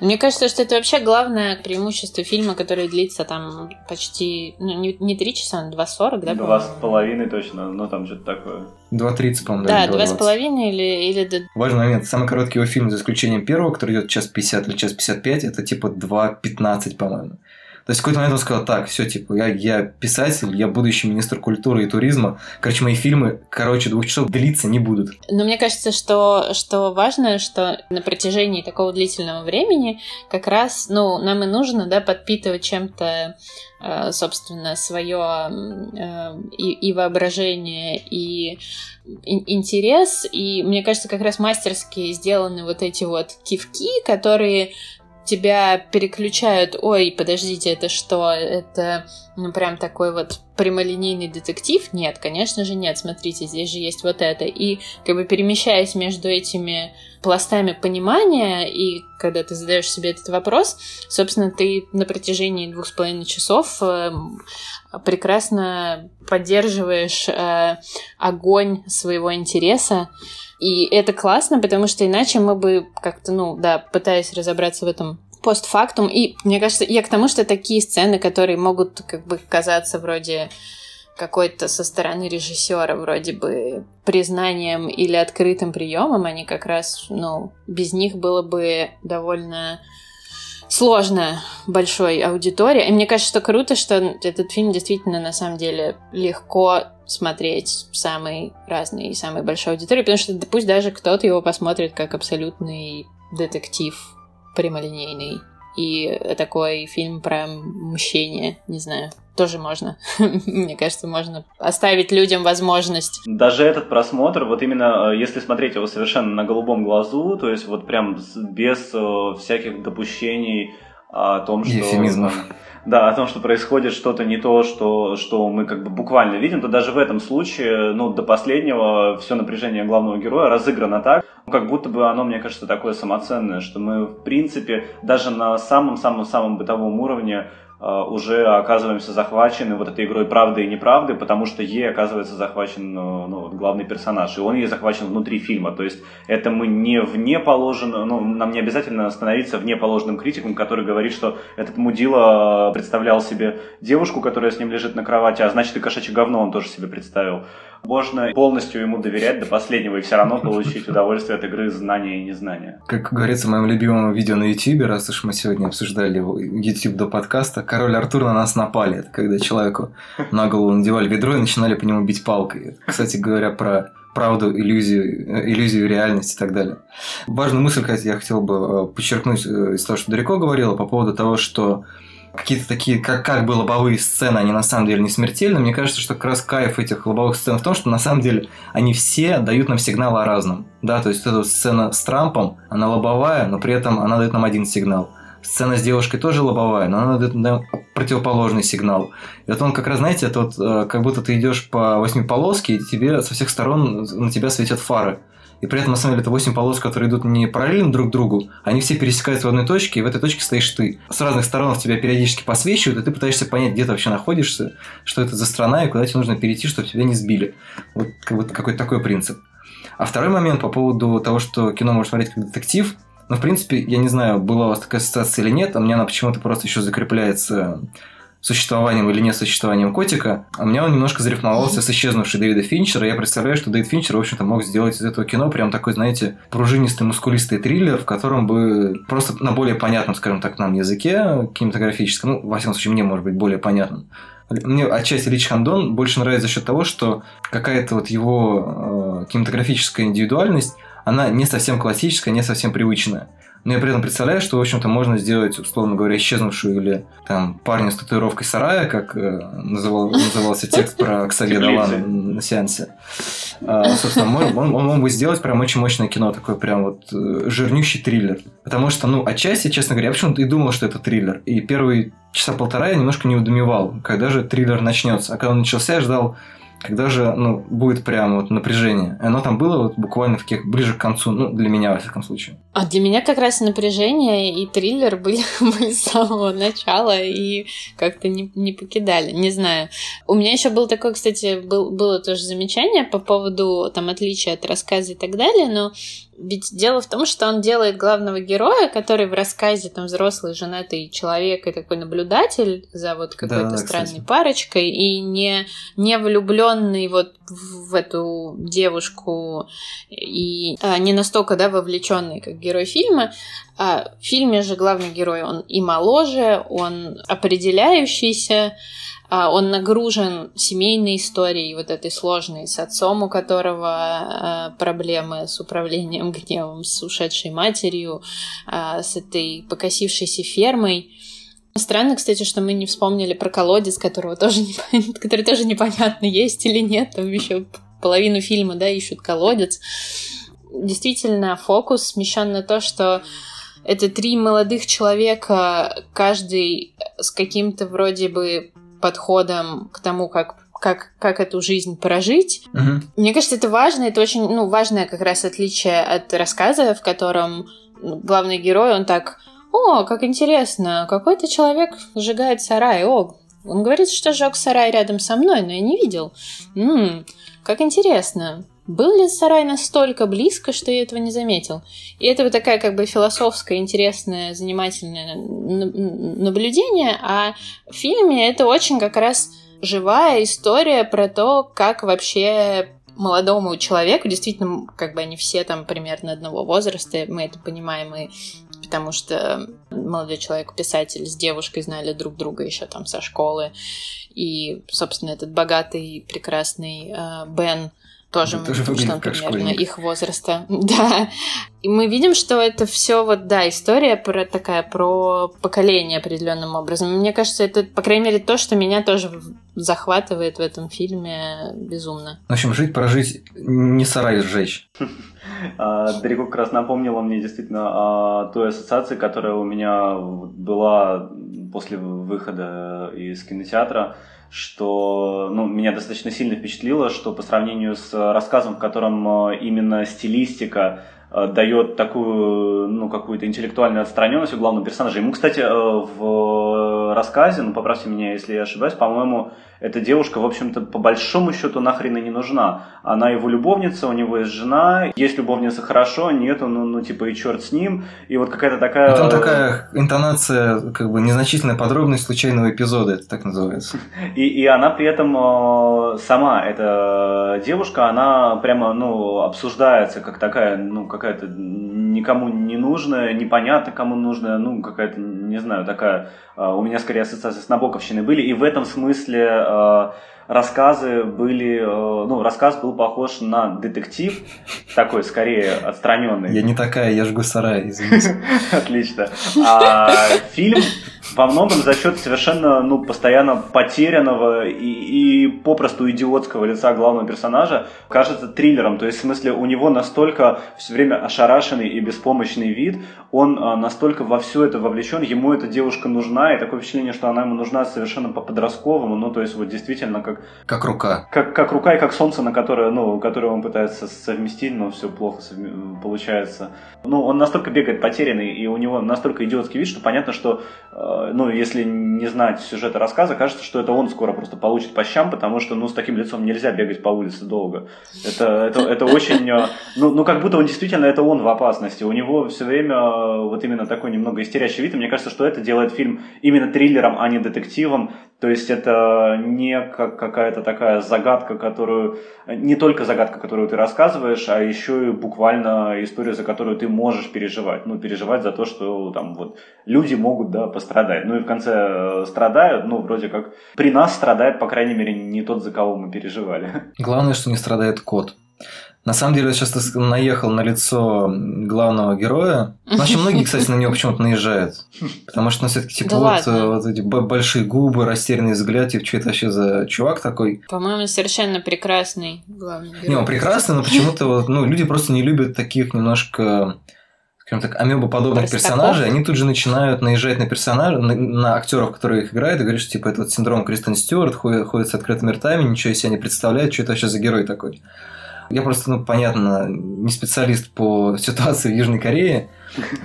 Мне кажется, что это вообще главное преимущество фильма, который длится там почти, ну, не три часа, а два сорок, да? Два с половиной точно, ну там что-то такое. два тридцать, по-моему, да. Да, два с половиной или, или до... Важный момент, самый короткий его фильм, за исключением первого, который идет час пятьдесят или час пятьдесят пять, это типа два пятнадцать, по-моему. То есть в какой-то момент он сказал, так, все, типа, я, я писатель, я будущий министр культуры и туризма. Короче, мои фильмы, короче, двух часов длиться не будут. Но мне кажется, что, что важно, что на протяжении такого длительного времени как раз, ну, нам и нужно, да, подпитывать чем-то, собственно, свое и, и воображение, и интерес. И мне кажется, как раз мастерски сделаны вот эти вот кивки, которые... тебя переключают, ой, подождите, это что, это ну прям такой вот прямолинейный детектив? Нет, конечно же нет, смотрите, здесь же есть вот это. И как бы перемещаясь между этими пластами понимания, и когда ты задаешь себе этот вопрос, собственно, ты на протяжении двух с половиной часов прекрасно поддерживаешь огонь своего интереса. И это классно, потому что иначе мы бы как-то, ну, да, пытаясь разобраться в этом постфактум. И, мне кажется, я к тому, что такие сцены, которые могут как бы казаться вроде какой-то со стороны режиссера вроде бы признанием или открытым приемом, они как раз, ну, без них было бы довольно... сложно большой аудитории. И мне кажется, что круто, что этот фильм действительно, на самом деле, легко смотреть самой разной и самой большой аудитории, потому что пусть даже кто-то его посмотрит как абсолютный детектив прямолинейный и такой фильм про мщение, не знаю. Тоже можно. Мне кажется, можно оставить людям возможность. Даже этот просмотр, вот именно если смотреть его совершенно на голубом глазу, то есть вот прям без всяких допущений о том, что... Эфемизмов. Да, о том, что происходит что-то не то, что, что мы как бы буквально видим, то даже в этом случае, ну, до последнего все напряжение главного героя разыграно так, как будто бы оно, мне кажется, такое самоценное, что мы, в принципе, даже на самом-самом-самом бытовом уровне уже оказываемся захвачены вот этой игрой правды и неправды, потому что ей оказывается захвачен ну, главный персонаж, и он ей захвачен внутри фильма. То есть это мы не вне положено, ну, нам не обязательно становиться вне положенным критиком, который говорит, что этот мудила представлял себе девушку, которая с ним лежит на кровати, а значит и кошачье говно он тоже себе представил. Можно полностью ему доверять до последнего и все равно получить удовольствие от игры знания и незнания. Как говорится в моем любимом видео на YouTube, раз уж мы сегодня обсуждали YouTube до подкаста, «Король Артур на нас напали». Это когда человеку на голову надевали ведро и начинали по нему бить палкой. Кстати говоря, про правду, иллюзию, иллюзию реальности и так далее. Важную мысль, кстати, я хотел бы подчеркнуть из того, что Дарико говорила по поводу того, что какие-то такие, как, как бы лобовые сцены, они на самом деле не смертельны. Мне кажется, что как раз кайф этих лобовых сцен в том, что на самом деле они все дают нам сигналы о разном. Да, то есть эта сцена с Трампом, она лобовая, но при этом она дает нам один сигнал. Сцена с девушкой тоже лобовая, но она дает нам противоположный сигнал. И вот он как раз, знаете, это вот, как будто ты идешь по восьмиполоске, и тебе со всех сторон на тебя светят фары. И при этом, на самом деле, это восемь полос, которые идут не параллельно друг другу, они все пересекаются в одной точке, и в этой точке стоишь ты. С разных сторон тебя периодически подсвечивают, и ты пытаешься понять, где ты вообще находишься, что это за страна, и куда тебе нужно перейти, чтобы тебя не сбили. Вот, вот какой-то такой принцип. А второй момент по поводу того, что кино можно смотреть как детектив. Ну, в принципе, я не знаю, была у вас такая ассоциация или нет, а мне она почему-то просто еще закрепляется... существованием или несуществованием котика, у меня он немножко зарифмовался с исчезнувшей Дэвида Финчера. Я представляю, что Дэвид Финчер, в общем-то, мог сделать из этого кино прям такой, знаете, пружинистый, мускулистый триллер, в котором бы просто на более понятном, скажем так, нам языке кинематографическом, ну, во всяком случае, мне, может быть, более понятном. Мне отчасти Ли Чхан-дон больше нравится за счет того, что какая-то вот его э, кинематографическая индивидуальность, она не совсем классическая, не совсем привычная. Но я при этом представляю, что, в общем-то, можно сделать, условно говоря, исчезнувшую или там парня с татуировкой сарая, как э, называл, назывался текст про Ксавье Долана на сеансе. А, собственно, он, он, он мог бы сделать прям очень мощное кино, такой прям вот жирнющий триллер. Потому что, ну, отчасти, честно говоря, я почему-то и думал, что это триллер. И первые часа полтора я немножко не недоумевал, когда же триллер начнется. А когда он начался, я ждал, когда же, ну, будет прям вот напряжение. Оно там было вот буквально в каких, ближе к концу, ну, для меня, во всяком случае. А для меня как раз напряжение и триллер были, были с самого начала и как-то не, не покидали, не знаю. У меня еще было такое, кстати, был, было тоже замечание по поводу там отличия от рассказа и так далее, но ведь дело в том, что он делает главного героя, который в рассказе там взрослый, женатый человек и такой наблюдатель за вот какой-то да, странной кстати. парочкой и не, не влюбленный вот в эту девушку и а, не настолько, да, вовлеченный, как герой фильма. А в фильме же главный герой, он и моложе, он определяющийся, он нагружен семейной историей, вот этой сложной, с отцом, у которого проблемы с управлением гневом, с ушедшей матерью, с этой покосившейся фермой. Странно, кстати, что мы не вспомнили про колодец, которого тоже непонятно, который тоже непонятно, есть или нет. Там еще половину фильма, да, ищут колодец. Действительно, фокус смещен на то, что это три молодых человека, каждый с каким-то вроде бы подходом к тому, как, как, как эту жизнь прожить. Uh-huh. Мне кажется, это важно, это очень, ну, важное как раз отличие от рассказа, в котором главный герой, он так: «О, как интересно, какой-то человек сжигает сарай, о, он говорит, что сжег сарай рядом со мной, но я не видел. М-м, как интересно». Был ли сарай настолько близко, что я этого не заметил? И это вот такая как бы философская, интересная, занимательное наблюдение, а в фильме это очень как раз живая история про то, как вообще молодому человеку, действительно, как бы они все там примерно одного возраста, мы это понимаем, и потому что молодой человек, писатель, с девушкой знали друг друга еще там со школы, и, собственно, этот богатый, прекрасный э, Бен, тоже, мы, тоже что он примерно их возраста. Да. И мы видим, что это все вот, да, история про, такая про поколение определенным образом. Мне кажется, это, по крайней мере, то, что меня тоже захватывает в этом фильме безумно. В общем, жить, прожить, не сарай сжечь. Далеко как раз напомнила мне действительно той ассоциации, которая у меня была после выхода из кинотеатра, что, ну, меня достаточно сильно впечатлило, что по сравнению с рассказом, в котором именно стилистика дает такую, ну, какую-то интеллектуальную отстраненность у главного персонажа. Ему, кстати, в рассказе, ну, поправьте меня, если я ошибаюсь, по-моему, эта девушка, в общем-то, по большому счету нахрен и не нужна. Она его любовница, у него есть жена, есть любовница, хорошо, нету, ну, ну типа, и черт с ним. И вот какая-то такая... И там такая интонация, как бы незначительная подробность случайного эпизода, это так называется. И, и она при этом сама, эта девушка, она прямо, ну, обсуждается как такая, ну, как какая-то никому не нужная, непонятно кому нужная, ну, какая-то, не знаю, такая... У меня, скорее, ассоциации с набоковщиной были, и в этом смысле рассказы были... Ну, рассказ был похож на детектив, такой, скорее, отстраненный. Я не такая, я жгу сарай, извините. Отлично. А фильм во многом за счет совершенно, ну, постоянно потерянного и, и попросту идиотского лица главного персонажа кажется триллером. То есть, в смысле, у него настолько все время ошарашенный и беспомощный вид, он а, настолько во все это вовлечен, ему эта девушка нужна, и такое впечатление, что она ему нужна совершенно по-подростковому, ну, то есть, вот действительно как... Как рука. Как, как рука и как солнце, на которое, ну, которое он пытается совместить, но все плохо совм... получается. Ну, он настолько бегает потерянный, и у него настолько идиотский вид, что понятно, что... Ну, если не знать сюжета рассказа, кажется, что это он скоро просто получит по щам, потому что, ну, с таким лицом нельзя бегать по улице долго. Это, это, это очень... Ну, ну, как будто он действительно, это он в опасности. У него все время вот именно такой немного истерящий вид, и мне кажется, что это делает фильм именно триллером, а не детективом. То есть это не как какая-то такая загадка, которую... Не только загадка, которую ты рассказываешь, а еще и буквально история, за которую ты можешь переживать. Ну, переживать за то, что там вот люди могут, да, пострадать. Ну и в конце страдают, ну, вроде как при нас страдает, по крайней мере, не тот, за кого мы переживали. Главное, что не страдает кот. На самом деле, я сейчас наехал на лицо главного героя. Вообще, многие, кстати, на него почему-то наезжают. Потому что, ну, все-таки, типа, да вот, вот эти большие губы, растерянный взгляд, типа, что это вообще за чувак такой? По-моему, совершенно прекрасный главный герой. Не, он прекрасный, но почему-то вот, ну, люди просто не любят таких немножко, скажем так, амебоподобных персонажей. Они тут же начинают наезжать на персонажа, на, на актеров, которые их играют, и говорят, что, типа, это вот синдром Кристен Стюарт, ходит, ходит с открытыми ртами, ничего из себя не представляет, что это вообще за герой такой. Я просто, ну, понятно, не специалист по ситуации в Южной Корее,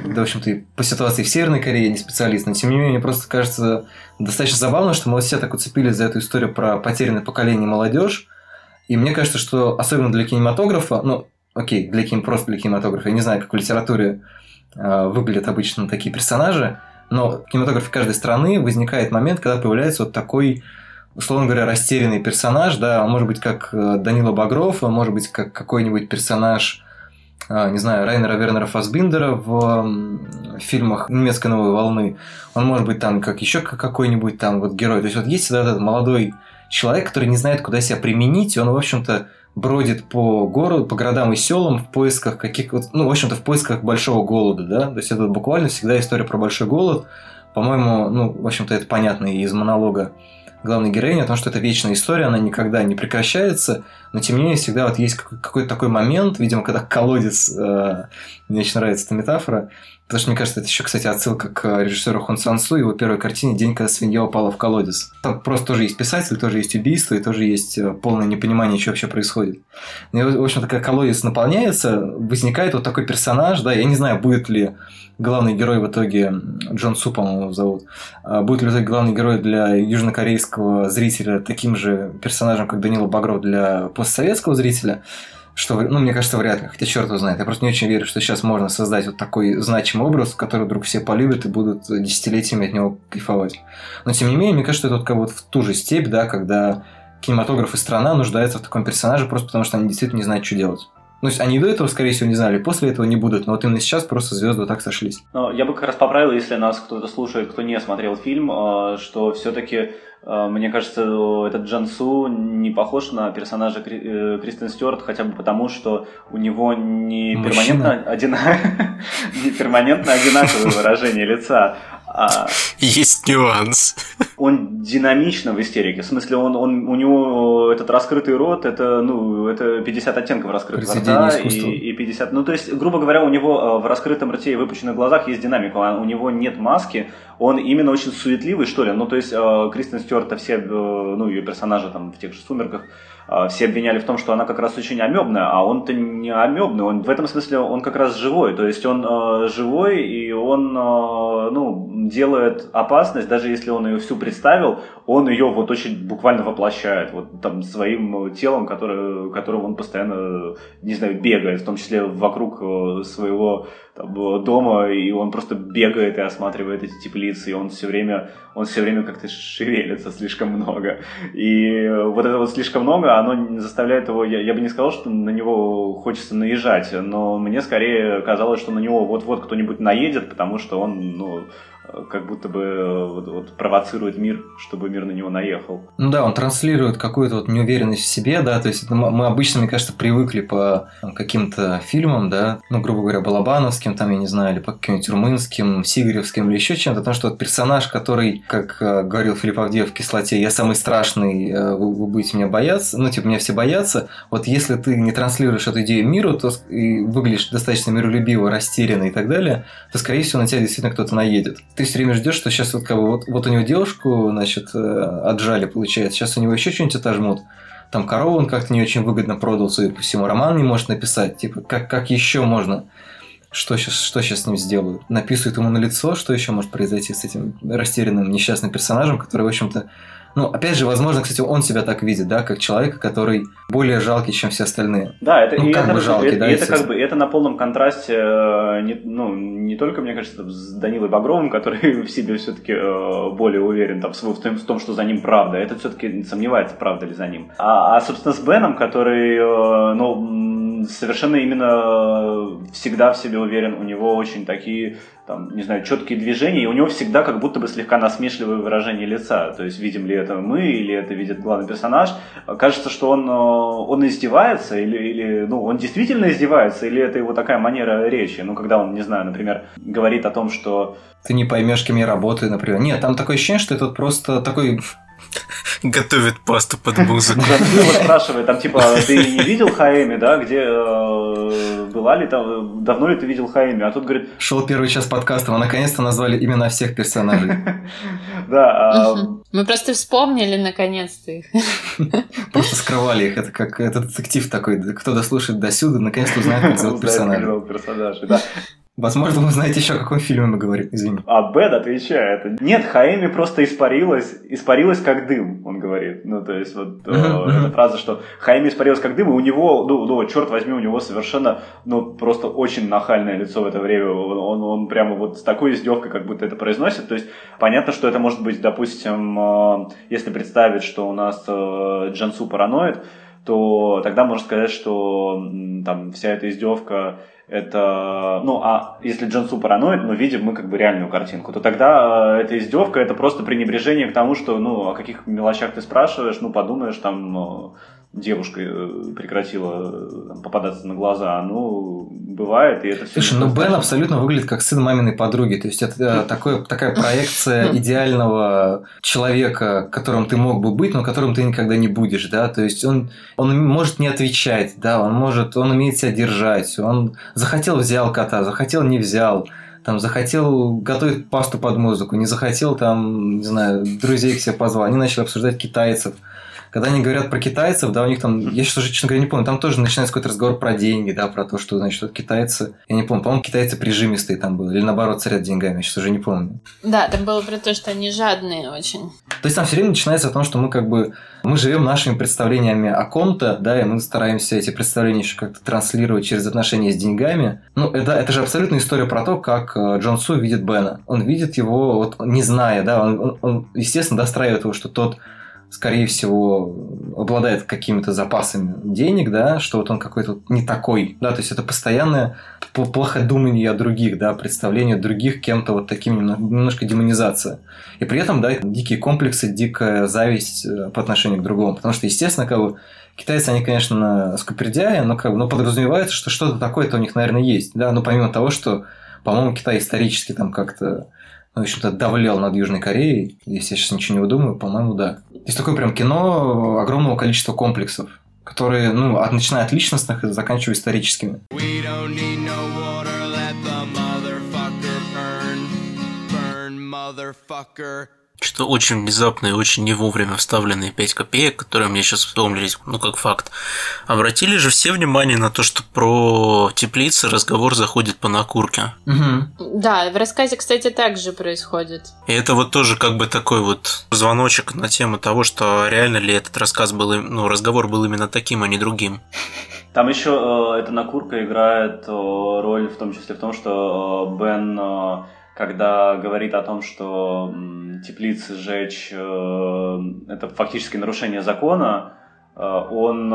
да, в общем-то, и по ситуации в Северной Корее не специалист, но, тем не менее, мне просто кажется достаточно забавно, что мы вот все так уцепились за эту историю про потерянное поколение молодежь, и мне кажется, что особенно для кинематографа, ну, окей, для кин... просто для кинематографа, я не знаю, как в литературе э, выглядят обычно такие персонажи, но в кинематографе каждой страны возникает момент, когда появляется вот такой, условно говоря, растерянный персонаж, да, может быть, как Данила Багров, а может быть, как какой-нибудь персонаж, не знаю, Райнера Вернера Фассбиндера в фильмах немецкой новой волны. Он может быть там как еще какой-нибудь там вот герой. То есть вот есть всегда этот молодой человек, который не знает, куда себя применить, и он, в общем-то, бродит по городу, по городам и селам в поисках каких-то, ну, в общем-то, в поисках большого голода, да. То есть это буквально всегда история про большой голод. По-моему, ну, в общем-то, это понятно и из монолога главной героини, о том, что это вечная история, она никогда не прекращается, но тем не менее всегда вот есть какой-то такой момент, видимо, когда колодец, э, мне очень нравится эта метафора, потому что, мне кажется, это еще, кстати, отсылка к режиссеру Хон Сансу, его первой картине «День, когда свинья упала в колодец». Там просто тоже есть писатель, тоже есть убийство, и тоже есть полное непонимание, что вообще происходит. И, в общем-то, когда колодец наполняется, возникает вот такой персонаж, да, я не знаю, будет ли главный герой в итоге, Джон Су, по-моему, его зовут, будет ли в итоге главный герой для южнокорейского зрителя таким же персонажем, как Данила Багров для постсоветского зрителя, что, ну, мне кажется, вряд ли, хотя черт его знает. Я просто не очень верю, что сейчас можно создать вот такой значимый образ, который вдруг все полюбят и будут десятилетиями от него кайфовать. Но, тем не менее, мне кажется, это вот как вот в ту же степь, да, когда кинематограф и страна нуждаются в таком персонаже просто потому, что они действительно не знают, что делать. Ну, то есть они до этого, скорее всего, не знали, после этого не будут, но вот именно сейчас просто звезды вот так сошлись. Но я бы как раз поправил, если нас кто-то слушает, кто не смотрел фильм, что все-таки, мне кажется, этот Джон Су не похож на персонажа Кристен Стюарт, хотя бы потому, что у него не перманентно одинаковое выражение лица. А... Есть нюанс. Он динамично в истерике. В смысле, он, он, у него этот раскрытый рот, это, ну, это пятьдесят оттенков раскрытого рта и, и пятьдесят... Ну, то есть, грубо говоря, у него в раскрытом рте и выпученных глазах есть динамика, а у него нет маски. Он именно очень суетливый, что ли. Ну, то есть, Кристен Стюарт, все, ну, ее персонажи там в тех же «Сумерках», все обвиняли в том, что она как раз очень амебная, а он-то не амебный, он в этом смысле он как раз живой, то есть он э, живой, и он э, ну, делает опасность, даже если он ее всю представил, он ее вот очень буквально воплощает, вот там своим телом, который, которого он постоянно, не знаю, бегает, в том числе вокруг своего там дома, и он просто бегает и осматривает эти теплицы, и он все время, он все время как-то шевелится слишком много, и вот это вот слишком много, оно заставляет его, я, я бы не сказал, что на него хочется наезжать, но мне скорее казалось, что на него вот-вот кто-нибудь наедет, потому что он, ну, как будто бы вот, вот, провоцирует мир, чтобы мир на него наехал. Ну да, он транслирует какую-то вот неуверенность в себе, да, то есть это мы обычно, мне кажется, привыкли по каким-то фильмам, да, ну, грубо говоря, балабановским, там, я не знаю, или по каким-нибудь румынским, сигаревским или еще чем-то, потому что вот персонаж, который, как говорил Филипп Авдеев в «Кислоте», я самый страшный, вы, вы будете меня бояться, ну, типа, меня все боятся, вот если ты не транслируешь эту идею миру, то и выглядишь достаточно миролюбиво, растерянно и так далее, то, скорее всего, на тебя действительно кто-то наедет. Ты все время ждешь, что сейчас вот, как бы, вот, вот у него девушку, значит, отжали, получается, сейчас у него еще что-нибудь отожмут. Там корову он как-то не очень выгодно продал, судя по всему, роман не может написать. Типа, как, как еще можно? Что сейчас, что сейчас с ним сделают? Написывают ему на лицо, что еще может произойти с этим растерянным несчастным персонажем, который, в общем-то... Ну, опять же, возможно, кстати, он себя так видит, да, как человека, который более жалкий, чем все остальные. Да, это, ну, и как это, бы жалкий, это, да, и это как бы это на полном контрасте, э, не, ну, не только, мне кажется, с Данилой Багровым, который в себе все-таки э, более уверен там, в, в, том, в том, что за ним правда. Это все-таки сомневается, правда ли за ним. А, а собственно, с Беном, который, э, ну... он совершенно именно всегда в себе уверен, у него очень такие, там, не знаю, четкие движения, и у него всегда как будто бы слегка насмешливое выражение лица, то есть видим ли это мы, или это видит главный персонаж, кажется, что он, он издевается, или, или, ну, он действительно издевается, или это его такая манера речи, ну, когда он, не знаю, например, говорит о том, что... Ты не поймешь, кем я работаю, например. Нет, там такое ощущение, что это вот просто такой... Готовит пасту под музыку. Его спрашивает, там типа, ты не видел Хаэми, да, где э, была ли там, давно ли ты видел Хаэми, а тут говорит... Шел первый час подкаста, мы наконец-то назвали имена всех персонажей. Да. Мы просто вспомнили наконец-то их. Просто скрывали их, это как этот детектив такой, кто дослушает досюда, наконец-то узнает, как зовут персонажа. Да. Возможно, вы знаете еще, о каком фильме мы говорим, извини. А Бэд отвечает. Нет, Хаэми просто испарилась, испарилась как дым, он говорит. Ну, то есть, вот uh-huh, uh-huh. эта фраза, что Хаэми испарилась как дым, и у него, ну, ну, черт возьми, у него совершенно, ну, просто очень нахальное лицо в это время. Он, он прямо вот с такой издевкой как будто это произносит. То есть, понятно, что это может быть, допустим, если представить, что у нас Джансу параноид, то тогда можно сказать, что там вся эта издевка... Это, ну, а если Джансу параноид, но видим мы как бы реальную картинку, то тогда эта издевка, это просто пренебрежение к тому, что, ну, о каких мелочах ты спрашиваешь, ну, подумаешь, там, ну, девушка прекратила там, попадаться на глаза, ну, бывает, и это все... Слушай, ну, Бен абсолютно выглядит как сын маминой подруги, то есть это такое, такая проекция идеального человека, которым ты мог бы быть, но которым ты никогда не будешь, да, то есть он, он может не отвечать, да, он может, он умеет себя держать, он... Захотел – взял кота, захотел – не взял. Там, захотел – готовить пасту под музыку, не захотел – там, не знаю, друзей к себе позвал. Они начали обсуждать китайцев. Когда они говорят про китайцев, да, у них там, я сейчас, честно говоря, не помню, там тоже начинается какой-то разговор про деньги, да, про то, что, значит, вот китайцы, я не помню, по-моему, китайцы прижимистые там были, или наоборот царят деньгами, я сейчас уже не помню. Да, там было про то, что они жадные очень. То есть там все время начинается о том, что мы как бы, мы живем нашими представлениями о ком-то, да, и мы стараемся эти представления еще как-то транслировать через отношения с деньгами. Ну, это, это же абсолютно история про то, как Джон Су видит Бена. Он видит его, вот, не зная, да, он, он, он естественно, достраивает его, что тот... скорее всего, обладает какими-то запасами денег, да, что вот он какой-то не такой, да, то есть это постоянное плоходумание о других, да, представление других кем-то вот таким, немножко демонизация. И при этом, да, это дикие комплексы, дикая зависть по отношению к другому, потому что, естественно, как бы, китайцы, они, конечно, скупердяи, но, как бы, но подразумевается, что что-то такое-то у них, наверное, есть, да, но помимо того, что, по-моему, Китай исторически там как-то ну, в общем-то, давлял над Южной Кореей. Если я сейчас ничего не выдумываю, по-моему, да. Есть такое прям кино огромного количества комплексов, которые, ну, от, начиная от личностных и заканчивая историческими. Что очень внезапные, очень не вовремя вставленные пять копеек, которые мне сейчас вспомнились, ну, как факт. Обратили же все внимание на то, что про теплицы разговор заходит по накурке. Угу. Да, в рассказе, кстати, так же происходит. И это вот тоже как бы такой вот звоночек на тему того, что реально ли этот рассказ был, ну, разговор был именно таким, а не другим. Там еще э, эта накурка играет э, роль в том числе в том, что э, Бен... Э, когда говорит о том, что теплицы сжечь э, – это фактически нарушение закона, э, он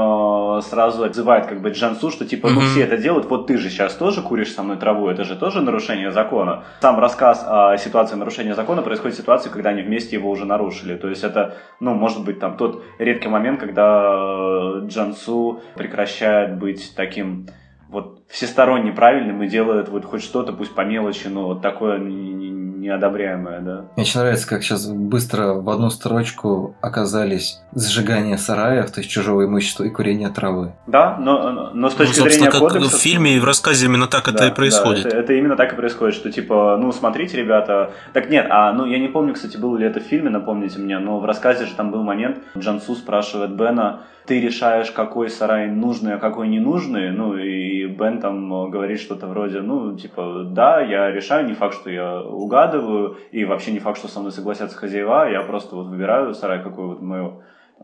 э, сразу отзывает как бы Джансу, что типа, ну все это делают, вот ты же сейчас тоже куришь со мной траву, это же тоже нарушение закона. Сам рассказ о ситуации нарушения закона происходит в ситуации, когда они вместе его уже нарушили. То есть это, ну, может быть, там тот редкий момент, когда Джансу прекращает быть таким... вот всесторонне правильным и делает вот хоть что-то, пусть по мелочи, но вот такое неодобряемое, да. Мне очень нравится, как сейчас быстро в одну строчку оказались сжигание сараев, то есть чужого имущества и курение травы. Да, но, но с точки ну, зрения как кодекса... в фильме и в рассказе именно так да, это и происходит. Да, это, это именно так и происходит, что типа, ну смотрите, ребята... Так нет, а ну я не помню, кстати, было ли это в фильме, напомните мне, но в рассказе же там был момент, Джансу спрашивает Бена, ты решаешь, какой сарай нужный, а какой не нужный, ну и Бен там говорит что-то вроде, ну, типа, да, я решаю, не факт, что я угадываю, и вообще не факт, что со мной согласятся хозяева, я просто вот выбираю сарай, какой вот мой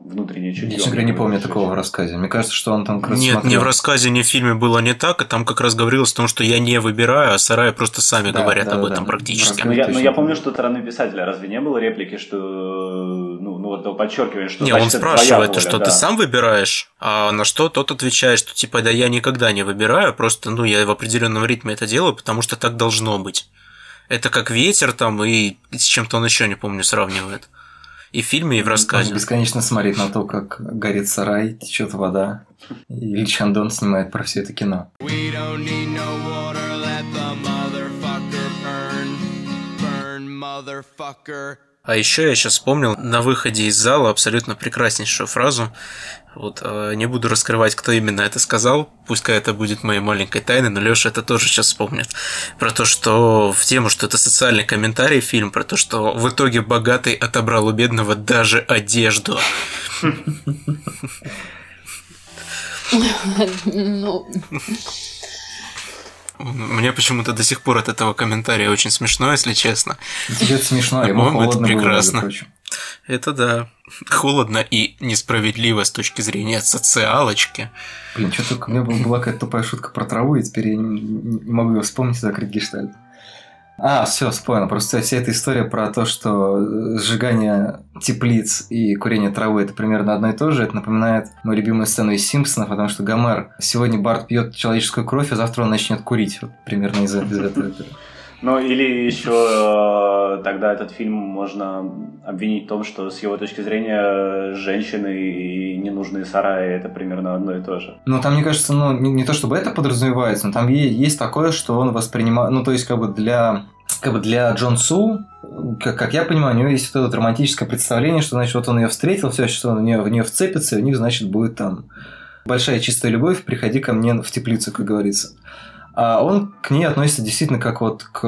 внутреннее чутье. Я, честно, не помню вообще такого в рассказе. Мне кажется, что он там как раз... Нет, смотрел... не в рассказе, не в фильме было не так, и там как раз говорилось о том, что я не выбираю, а сараи просто сами да, говорят да, об да, этом да. практически. Но я, но я помню, что со стороны писателя разве не было реплики, что... Ну, ну вот подчеркивание, что... Не, он спрашивает, воля, что да. ты сам выбираешь, а на что тот отвечает, что типа, да я никогда не выбираю, просто, ну, я в определенном ритме это делаю, потому что так должно быть. Это как ветер там, и с чем-то он еще, не помню, сравнивает. И в фильме, и в рассказе. Он бесконечно смотрит на то, как горит сарай, течет вода. И Ли Чхан-дон снимает про все это кино. А еще я сейчас вспомнил на выходе из зала абсолютно прекраснейшую фразу. Вот, не буду раскрывать, кто именно это сказал. Пускай это будет моей маленькой тайной, но Лёша это тоже сейчас вспомнит. Про то, что в тему, что это социальный комментарий фильм, про то, что в итоге богатый отобрал у бедного даже одежду. Мне почему-то до сих пор от этого комментария очень смешно, если честно. Тебе это смешно, ему холодно это прекрасно. Было, это да. Холодно и несправедливо с точки зрения социалочки. Блин, что только у меня была какая-то тупая шутка про траву, и теперь я не, не могу ее вспомнить и закрыть гештальт. А, все, вспомнил. Просто вся эта история про то, что сжигание теплиц и курение травы – это примерно одно и то же. Это напоминает мою любимую сцену из «Симпсонов», потому что Гомер сегодня Барт пьет человеческую кровь, а завтра он начнет курить. Вот примерно из этого. Ну, или еще тогда этот фильм можно обвинить в том, что с его точки зрения женщины и ненужные сараи – это примерно одно и то же. Ну, там, мне кажется, ну, не, не то чтобы это подразумевается, но там есть такое, что он воспринимает… Ну, то есть, как бы для, как бы для Джон Су, как, как я понимаю, у него есть вот это романтическое представление, что, значит, вот он ее встретил, все, что он в нее, в нее вцепится, и у них, значит, будет там большая чистая любовь, приходи ко мне в теплицу, как говорится. А он к ней относится действительно как вот к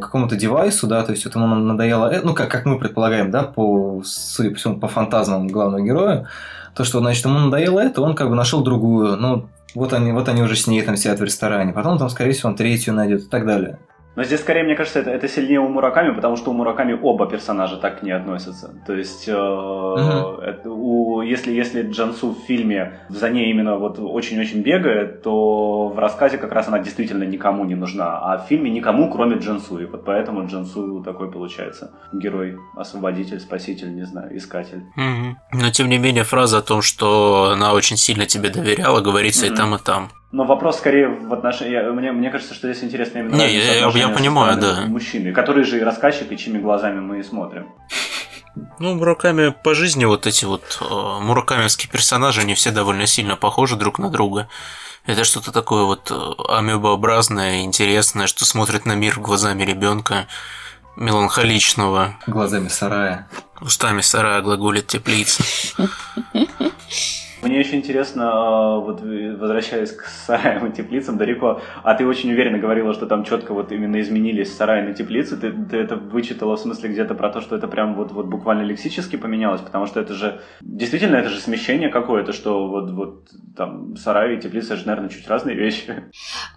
какому-то девайсу, да, то есть вот ему надоело, ну, как, как мы предполагаем, да, по, судя по всему, по фантазмам главного героя, то, что, значит, ему надоело это, он как бы нашел другую, ну, вот они, вот они уже с ней там сидят в ресторане, потом там, скорее всего, он третью найдет и так далее. Но здесь, скорее, мне кажется, это, это сильнее у Мураками, потому что у Мураками оба персонажа так к ней относятся. То есть, э, uh-huh. это, у, если, если Джон Су в фильме за ней именно вот очень-очень бегает, то в рассказе как раз она действительно никому не нужна, а в фильме никому, кроме Джон Су. И вот поэтому Джон Су такой получается. Герой, освободитель, спаситель, не знаю, искатель. Uh-huh. Но, тем не менее, фраза о том, что она очень сильно тебе доверяла, говорится uh-huh. и там, и там. Но вопрос скорее в отношении... Мне, мне кажется, что здесь интересно именно... Не, я, я понимаю, да. Мужчины, которые же и рассказчик, и чьими глазами мы и смотрим. Ну, Мураками по жизни вот эти вот э, муракамевские персонажи, они все довольно сильно похожи друг на друга. Это что-то такое вот амебообразное, интересное, что смотрит на мир глазами ребенка меланхоличного. Глазами сарая. Устами сарая глаголит теплица. Мне еще интересно, вот возвращаясь к сараям и теплицам, Дарико, а ты очень уверенно говорила, что там четко вот именно изменились сараи на теплицы, ты, ты это вычитала в смысле где-то про то, что это прям вот, вот буквально лексически поменялось, потому что это же, действительно, это же смещение какое-то, что вот, вот там сараи и теплицы, это же, наверное, чуть разные вещи.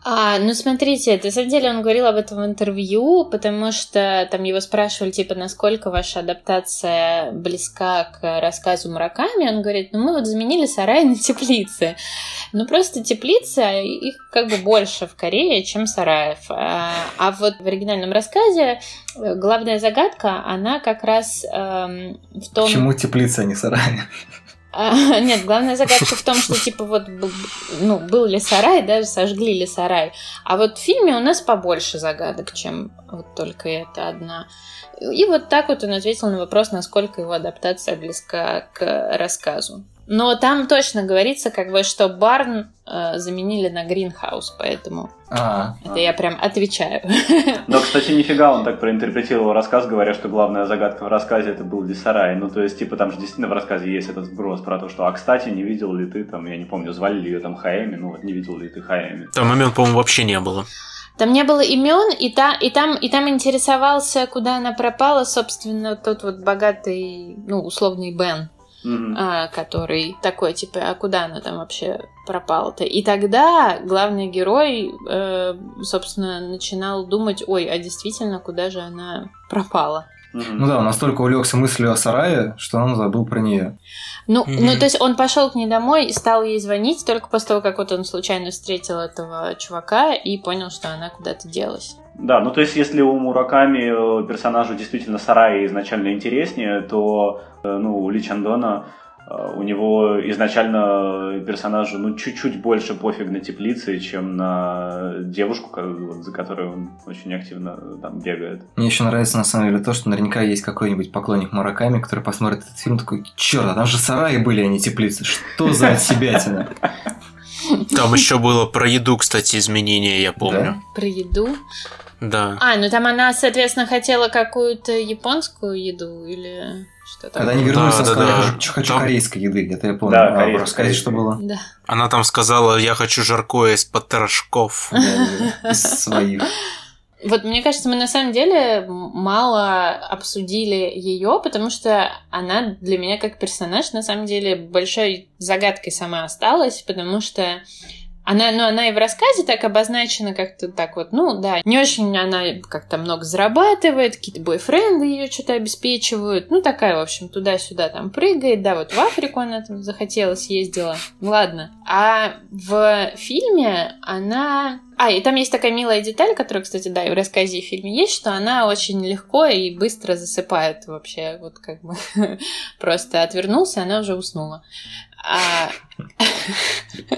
А, ну, смотрите, на самом деле он говорил об этом в интервью, потому что там его спрашивали, типа, насколько ваша адаптация близка к рассказу Мураками, он говорит, ну, мы вот заменили сарай на теплицы. Ну, просто теплицы, их как бы больше в Корее, чем сараев. А вот в оригинальном рассказе главная загадка, она как раз эм, в том... Почему теплицы, а не сараи? А, нет, главная загадка в том, что, типа, вот, ну, был ли сарай, даже сожгли ли сарай. А вот в фильме у нас побольше загадок, чем вот только эта одна. И вот так вот он ответил на вопрос, насколько его адаптация близка к рассказу. Но там точно говорится, как бы, что барн э, заменили на гринхаус, поэтому а, это а. я прям отвечаю. Но, кстати, нифига он так проинтерпретировал рассказ, говоря, что главная загадка в рассказе это был ли сарай. Ну, то есть, типа, там же действительно в рассказе есть этот сброс про то, что, а, кстати, не видел ли ты, там, я не помню, звали ли ее там Хаэми, ну, вот не видел ли ты Хаэми. Там момент, по-моему, вообще не было. Там не было имен, и, та, и, там, и там интересовался, куда она пропала, собственно, тот вот богатый, ну, условный Бен. Mm-hmm. А, который такой, типа, а куда она там вообще пропала-то? И тогда главный герой, э, собственно, начинал думать, ой, а действительно, куда же она пропала? Mm-hmm. Ну да, он настолько увлекся мыслью о сарае, что он забыл про нее. Ну, mm-hmm. ну, то есть он пошел к ней домой и стал ей звонить только после того, как вот он случайно встретил этого чувака и понял, что она куда-то делась. Да, ну то есть если у Мураками персонажу действительно сарай изначально интереснее, то ну, у Ли Чхан-дона у него изначально персонажу ну, чуть-чуть больше пофиг на теплицы, чем на девушку, за которой он очень активно там бегает. Мне еще нравится на самом деле то, что наверняка есть какой-нибудь поклонник Мураками, который посмотрит этот фильм такой: черт, а там же сараи были, а не теплицы. Что за отсебятина? Там еще было про еду, кстати, изменения, я помню. Да? Про еду? Да. А, ну там она, соответственно, хотела какую-то японскую еду или... Что-то. Когда они вернулись, да, она да, сказала, да. я хочу там... корейской еды, это я помню. Да, а, корейской. Расскажи, что было. Да. Она там сказала, я хочу жаркое из-под трошков. Из своих. Вот мне кажется, мы на самом деле мало обсудили ее, потому что она для меня как персонаж на самом деле большой загадкой сама осталась, потому что она, ну, она и в рассказе так обозначена как-то так вот, ну да, не очень она как-то много зарабатывает, какие-то бойфренды ее что-то обеспечивают, ну такая, в общем, туда-сюда там прыгает, да, вот в Африку она там захотела, съездила, ладно. А в фильме она... А, и там есть такая милая деталь, которая, кстати, да, и в рассказе и в фильме есть, что она очень легко и быстро засыпает вообще, вот как бы просто отвернулся, она уже уснула. А... в,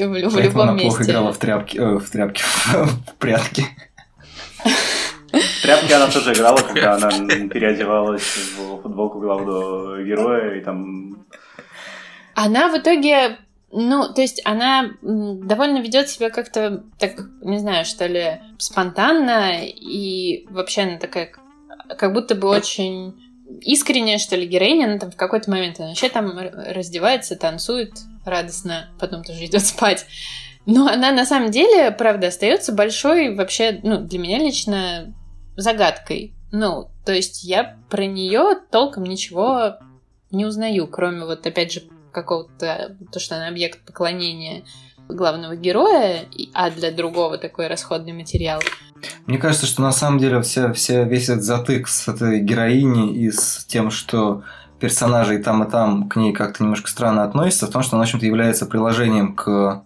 лю- в любом она месте. Она плохо играла в тряпки, э, в, тряпки в прятки. В тряпки она тоже играла, когда она переодевалась в футболку главного героя и там. Она в итоге, ну, то есть она довольно ведет себя как-то так, не знаю, что ли, спонтанно и вообще она такая, как будто бы очень искренняя, что ли, героиня, она там в какой-то момент она вообще там раздевается, танцует радостно, потом тоже идет спать. Но она на самом деле, правда, остается большой вообще, ну, для меня лично загадкой. Ну, то есть я про нее толком ничего не узнаю, кроме вот, опять же, какого-то, то, что она объект поклонения главного героя, а для другого такой расходный материал. Мне кажется, что на самом деле вся, вся, весь этот затык с этой героиней и с тем, что персонажи и там, и там к ней как-то немножко странно относятся, в том, что она, в общем-то, является приложением к,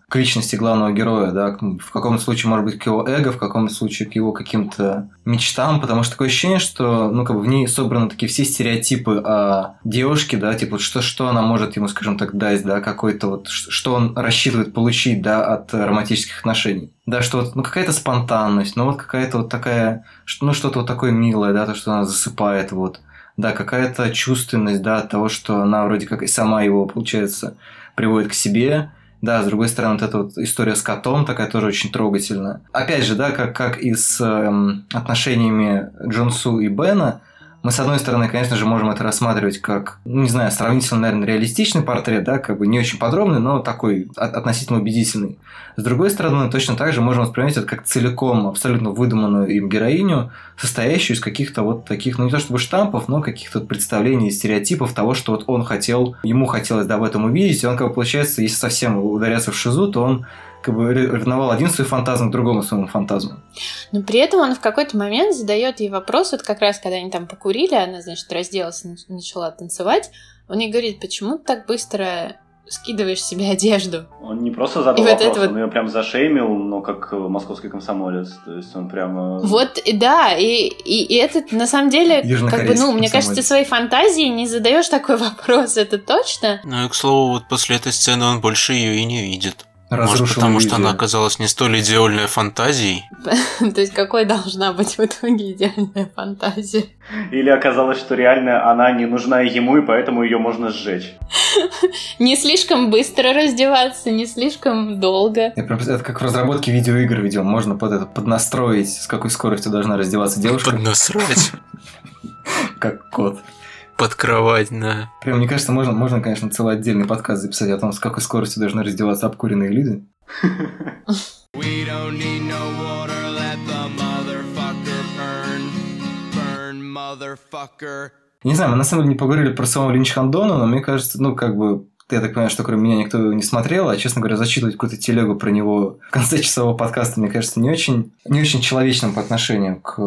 к личности главного героя, да, в каком-то случае, может быть, к его эго, в каком-то случае к его каким-то мечтам, потому что такое ощущение, что, ну, как бы в ней собраны такие все стереотипы о девушке, да, типа, что, что она может ему, скажем так, дать, да, какой-то вот, что он рассчитывает получить, да, от романтических отношений. Да, что вот, ну, какая-то спонтанность, ну, вот какая-то вот такая, ну, что-то вот такое милое, да, то, что она засыпает, вот. Да, какая-то чувственность, да, от того, что она вроде как и сама его, получается, приводит к себе. Да, с другой стороны, вот эта вот история с котом такая тоже очень трогательная. Опять же, да, как, как и с эм, отношениями Джонсу и Бена, мы, с одной стороны, конечно же, можем это рассматривать как, ну, не знаю, сравнительно, наверное, реалистичный портрет, да, как бы не очень подробный, но такой от- относительно убедительный. С другой стороны, точно так же можем воспринимать это как целиком абсолютно выдуманную им героиню, состоящую из каких-то вот таких, ну, не то чтобы штампов, но каких-то представлений, стереотипов того, что вот он хотел, ему хотелось, да, в этом увидеть, и он, как бы, получается, если совсем ударяться в шизу, то он как бы ревновал один свой фантазм к другому своему фантазму. Но при этом он в какой-то момент задает ей вопрос, вот как раз когда они там покурили, она, значит, разделась и начала танцевать, он ей говорит, почему ты так быстро скидываешь себе одежду? Он не просто задал и вопрос, вот он вот... ее прям зашеймил, но как московский комсомолец, то есть он прямо... Вот, да, и, и, и этот, на самом деле, как бы, ну, мне кажется, ты своей фантазии не задаешь такой вопрос, это точно? Ну, и, к слову, вот после этой сцены он больше ее и не видит. Может, потому что она оказалась не столь идеальной фантазией. То есть, какой должна быть в итоге идеальная фантазия? Или оказалось, что реально она не нужна ему, и поэтому ее можно сжечь. Не слишком быстро раздеваться, не слишком долго. Это как в разработке видеоигр, видимо, можно под это поднастроить, с какой скоростью должна раздеваться девушка. Поднастроить? Как кот. Под кровать, да. Прям, мне кажется, можно, можно, конечно, целый отдельный подкаст записать о том, с какой скоростью должны раздеваться обкуренные люди. Не знаю, мы на самом деле не поговорили про самого Ли Чхан-дона, но мне кажется, ну, как бы... Я так понимаю, что кроме меня никто его не смотрел, а, честно говоря, зачитывать какую-то телегу про него в конце часового подкаста, мне кажется, не очень, не очень человечным по отношению к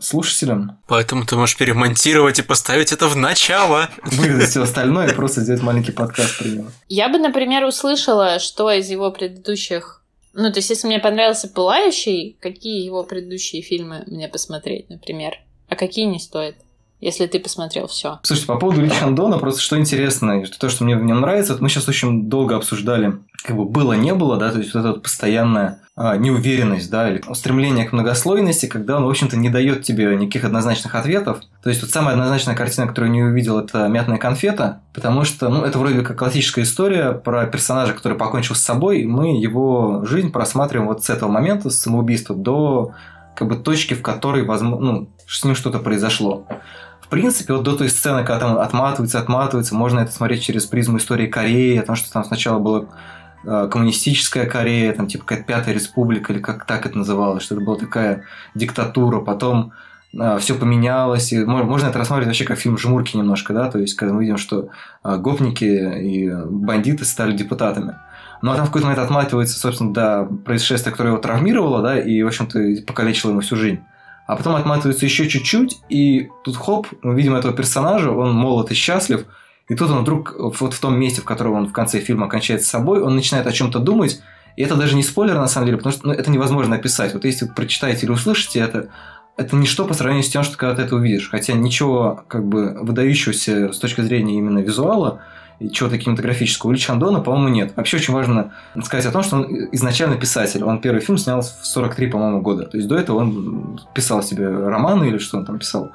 слушателям. Поэтому ты можешь перемонтировать и поставить это в начало. Вырезать все остальное и просто сделать маленький подкаст про него. Я бы, например, услышала, что из его предыдущих... Ну, то есть, если мне понравился «Пылающий», какие его предыдущие фильмы мне посмотреть, например? А какие не стоит? Если ты посмотрел все. Слушайте, по поводу Ли Чхан-дона, просто что интересно, то, что мне в нем нравится, вот мы сейчас очень долго обсуждали, как бы было-не было, да, то есть вот эта вот постоянная а, неуверенность, да, или стремление к многослойности, когда он, в общем-то, не дает тебе никаких однозначных ответов. То есть вот самая однозначная картина, которую я не увидел, это «Мятная конфета», потому что, ну, это вроде как классическая история про персонажа, который покончил с собой, и мы его жизнь просматриваем вот с этого момента, с самоубийства, до как бы точки, в которой, возможно, ну, с ним что-то произошло. В принципе, вот до той сцены, когда там отматывается, отматывается, можно это смотреть через призму истории Кореи, потому что там сначала была коммунистическая Корея, там типа какая-то Пятая Республика, или как так это называлось, что это была такая диктатура, потом э, все поменялось, и можно, можно это рассматривать вообще как фильм «Жмурки» немножко, да, то есть когда мы видим, что э, гопники и бандиты стали депутатами. Ну, а там в какой-то момент отматывается, собственно, до происшествия, которое его травмировало, да, и, в общем-то, покалечило ему всю жизнь. А потом отматывается еще чуть-чуть, и тут хоп, мы видим этого персонажа, он молод и счастлив, и тут он вдруг вот в том месте, в котором он в конце фильма кончает с собой, он начинает о чем-то думать, и это даже не спойлер, на самом деле, потому что ну, это невозможно описать. Вот если вы прочитаете или услышите это, это ничто по сравнению с тем, что когда ты это увидишь. Хотя ничего как бы выдающегося с точки зрения именно визуала, и чего-то кинематографического. У Ли Чхан-дона, по-моему, нет. Вообще очень важно сказать о том, что он изначально писатель. Он первый фильм снял в сорок три, по-моему, года. То есть до этого он писал себе романы или что он там писал.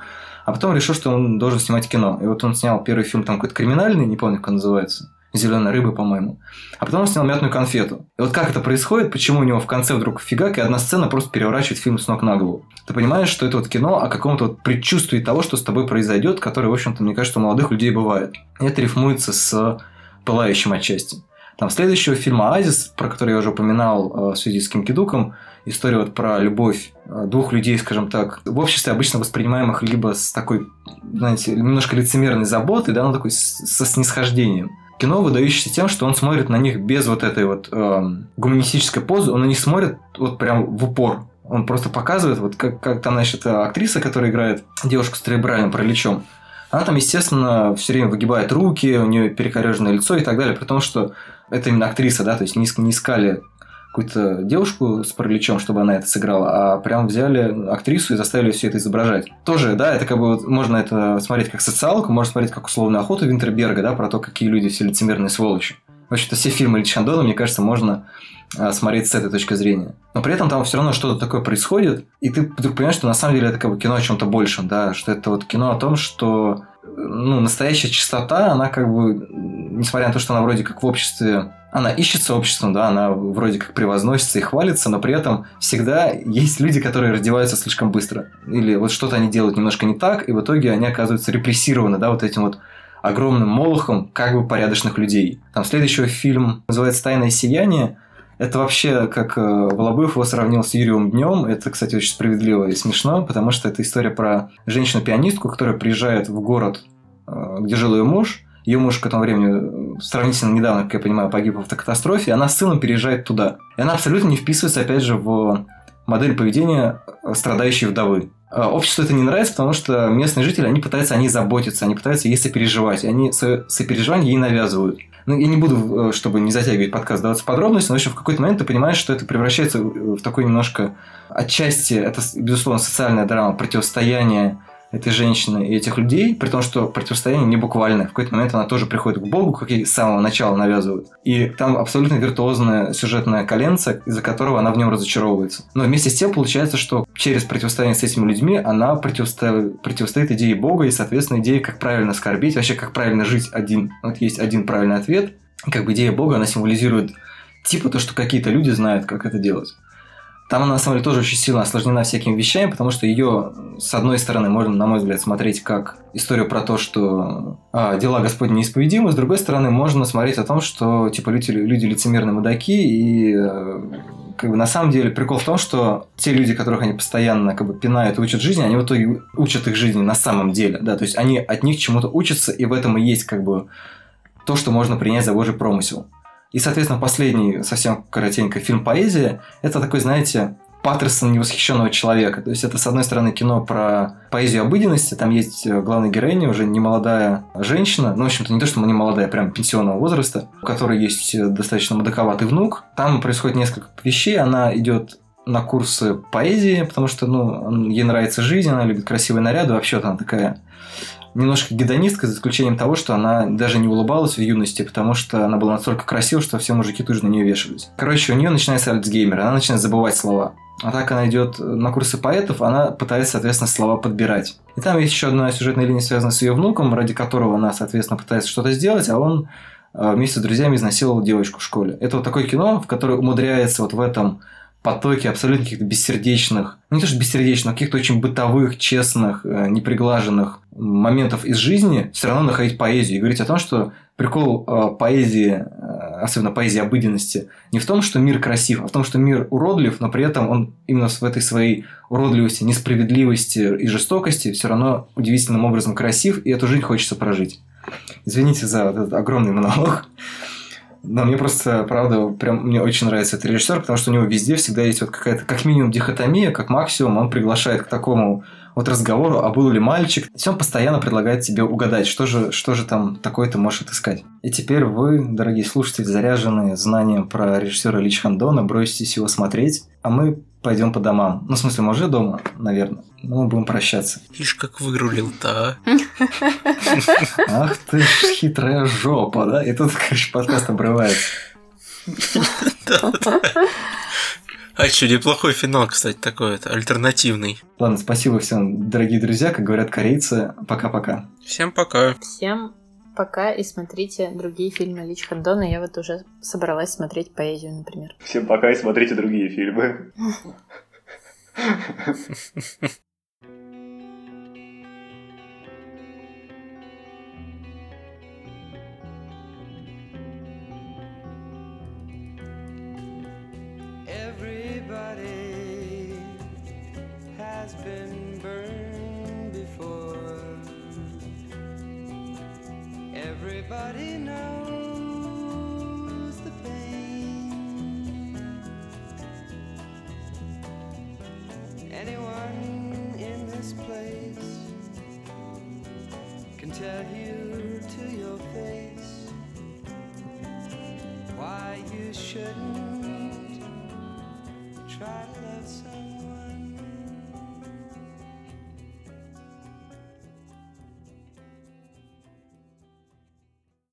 А потом решил, что он должен снимать кино. И вот он снял первый фильм там какой-то криминальный, не помню, как он называется. «Зеленая рыба», по-моему. А потом он снял «Мятную конфету». И вот как это происходит, почему у него в конце вдруг фигак, и одна сцена просто переворачивает фильм с ног на голову. Ты понимаешь, что это вот кино о каком-то вот предчувствии того, что с тобой произойдет, которое, в общем-то, мне кажется, у молодых людей бывает. И это рифмуется с «Пылающим» отчасти. Там следующего фильма «Оазис», про который я уже упоминал в связи с Ким Ки-дуком, история вот про любовь двух людей, скажем так, в обществе обычно воспринимаемых либо с такой, знаете, немножко лицемерной заботой, да, ну такой со снисхождением. Кино, выдающееся тем, что он смотрит на них без вот этой вот э, гуманистической позы, он на них смотрит вот прям в упор. Он просто показывает, вот как, как там, значит, актриса, которая играет девушку с церебральным параличом, она там, естественно, все время выгибает руки, у нее перекореженное лицо и так далее, при том, что это именно актриса, да, то есть не, не искали какую-то девушку с параличом, чтобы она это сыграла, а прям взяли актрису и заставили все это изображать. Тоже, да, это как бы вот, можно это смотреть как социалку, можно смотреть как условную охоту Винтерберга, да, про то, какие люди все лицемерные сволочи. В общем-то, все фильмы Ли Чхан-дона, мне кажется, можно а, смотреть с этой точки зрения. Но при этом там все равно что-то такое происходит, и ты вдруг понимаешь, что на самом деле это как бы кино о чем-то большем, да, что это вот кино о том, что ну, настоящая чистота, она как бы, несмотря на то, что она вроде как в обществе, она ищется обществом, да, она вроде как превозносится и хвалится, но при этом всегда есть люди, которые раздеваются слишком быстро. Или вот что-то они делают немножко не так, и в итоге они оказываются репрессированы, да, вот этим вот огромным молохом как бы порядочных людей. Там следующий фильм называется «Тайное сияние». Это вообще, как Волобуев его сравнил с Юрием Днем. Это, кстати, очень справедливо и смешно, потому что это история про женщину-пианистку, которая приезжает в город, где жил ее муж. Ее муж к этому времени сравнительно недавно, как я понимаю, погиб в автокатастрофе. Она с сыном переезжает туда. И она абсолютно не вписывается, опять же, в модель поведения страдающей вдовы. Обществу это не нравится, потому что местные жители, они пытаются о ней заботиться, они пытаются ей сопереживать, они сопереживание ей навязывают. Ну, я не буду, чтобы не затягивать подкаст, даваться подробности, но еще в какой-то момент ты понимаешь, что это превращается в такой немножко... Отчасти это, безусловно, социальная драма, противостояние этой женщины и этих людей, при том, что противостояние не буквально. В какой-то момент она тоже приходит к Богу, как ей с самого начала навязывают. И там абсолютно виртуозное сюжетное коленце, из-за которого она в нем разочаровывается. Но вместе с тем получается, что через противостояние с этими людьми она противосто... противостоит идее Бога и, соответственно, идее, как правильно скорбить, вообще, как правильно жить один. Вот есть один правильный ответ. Как бы идея Бога, она символизирует типа то, что какие-то люди знают, как это делать. Там она, на самом деле, тоже очень сильно осложнена всякими вещами, потому что ее, с одной стороны, можно, на мой взгляд, смотреть как историю про то, что а, дела Господни неисповедимы, с другой стороны, можно смотреть о том, что типа люди, люди лицемерные мудаки, и как бы, на самом деле прикол в том, что те люди, которых они постоянно как бы пинают и учат жизни, они в итоге учат их жизни на самом деле, да, то есть они от них чему-то учатся, и в этом и есть как бы то, что можно принять за божий промысел. И, соответственно, последний, совсем коротенько, фильм «Поэзия» — это такой, знаете, Паттерсон невосхищенного человека. То есть это, с одной стороны, кино про поэзию обыденности. Там есть главная героиня, уже немолодая женщина. Ну, в общем-то, не то, что она немолодая, прям пенсионного возраста, у которой есть достаточно мудаковатый внук. Там происходит несколько вещей. Она идет на курсы поэзии, потому что, ну, ей нравится жизнь, она любит красивые наряды. Вообще-то она такая немножко гедонистка, за исключением того, что она даже не улыбалась в юности, потому что она была настолько красива, что все мужики тут же на нее вешались. Короче, у нее начинается альцгеймер, она начинает забывать слова. А так она идет на курсы поэтов, она пытается, соответственно, слова подбирать. И там есть еще одна сюжетная линия, связанная с ее внуком, ради которого она, соответственно, пытается что-то сделать, а он вместе с друзьями изнасиловал девочку в школе. Это вот такое кино, в которое умудряется вот в этом потоки абсолютно каких-то бессердечных, не то что бессердечных, но каких-то очень бытовых, честных, неприглаженных моментов из жизни, все равно находить поэзию и говорить о том, что прикол поэзии, особенно поэзии обыденности, не в том, что мир красив, а в том, что мир уродлив, но при этом он именно в этой своей уродливости, несправедливости и жестокости все равно удивительным образом красив, и эту жизнь хочется прожить. Извините за этот огромный монолог. Да, мне просто, правда, прям мне очень нравится этот режиссер, потому что у него везде всегда есть вот какая-то, как минимум, дихотомия, как максимум, он приглашает к такому вот разговору, а был ли мальчик. То есть он постоянно предлагает тебе угадать, что же, что же там такое ты можешь отыскать. И теперь вы, дорогие слушатели, заряженные знанием про режиссера Ли Чхан-дона, броситесь его смотреть, а мы пойдем по домам. Ну, в смысле, мы уже дома, наверное. Но мы будем прощаться. Ишь, как вырулил-то, а? Ах ты ж хитрая жопа, да? И тут, короче, подкаст обрывается. А что, неплохой финал, кстати, такой, альтернативный. Ладно, спасибо всем, дорогие друзья, как говорят корейцы. Пока-пока. Всем пока. Всем пока и смотрите другие фильмы Ли Чхан-дона. Я вот уже собралась смотреть «Поэзию», например. Всем пока и смотрите другие фильмы. Everybody has been burned before. Everybody knows the pain. Anyone in this place can tell you to your face why you shouldn't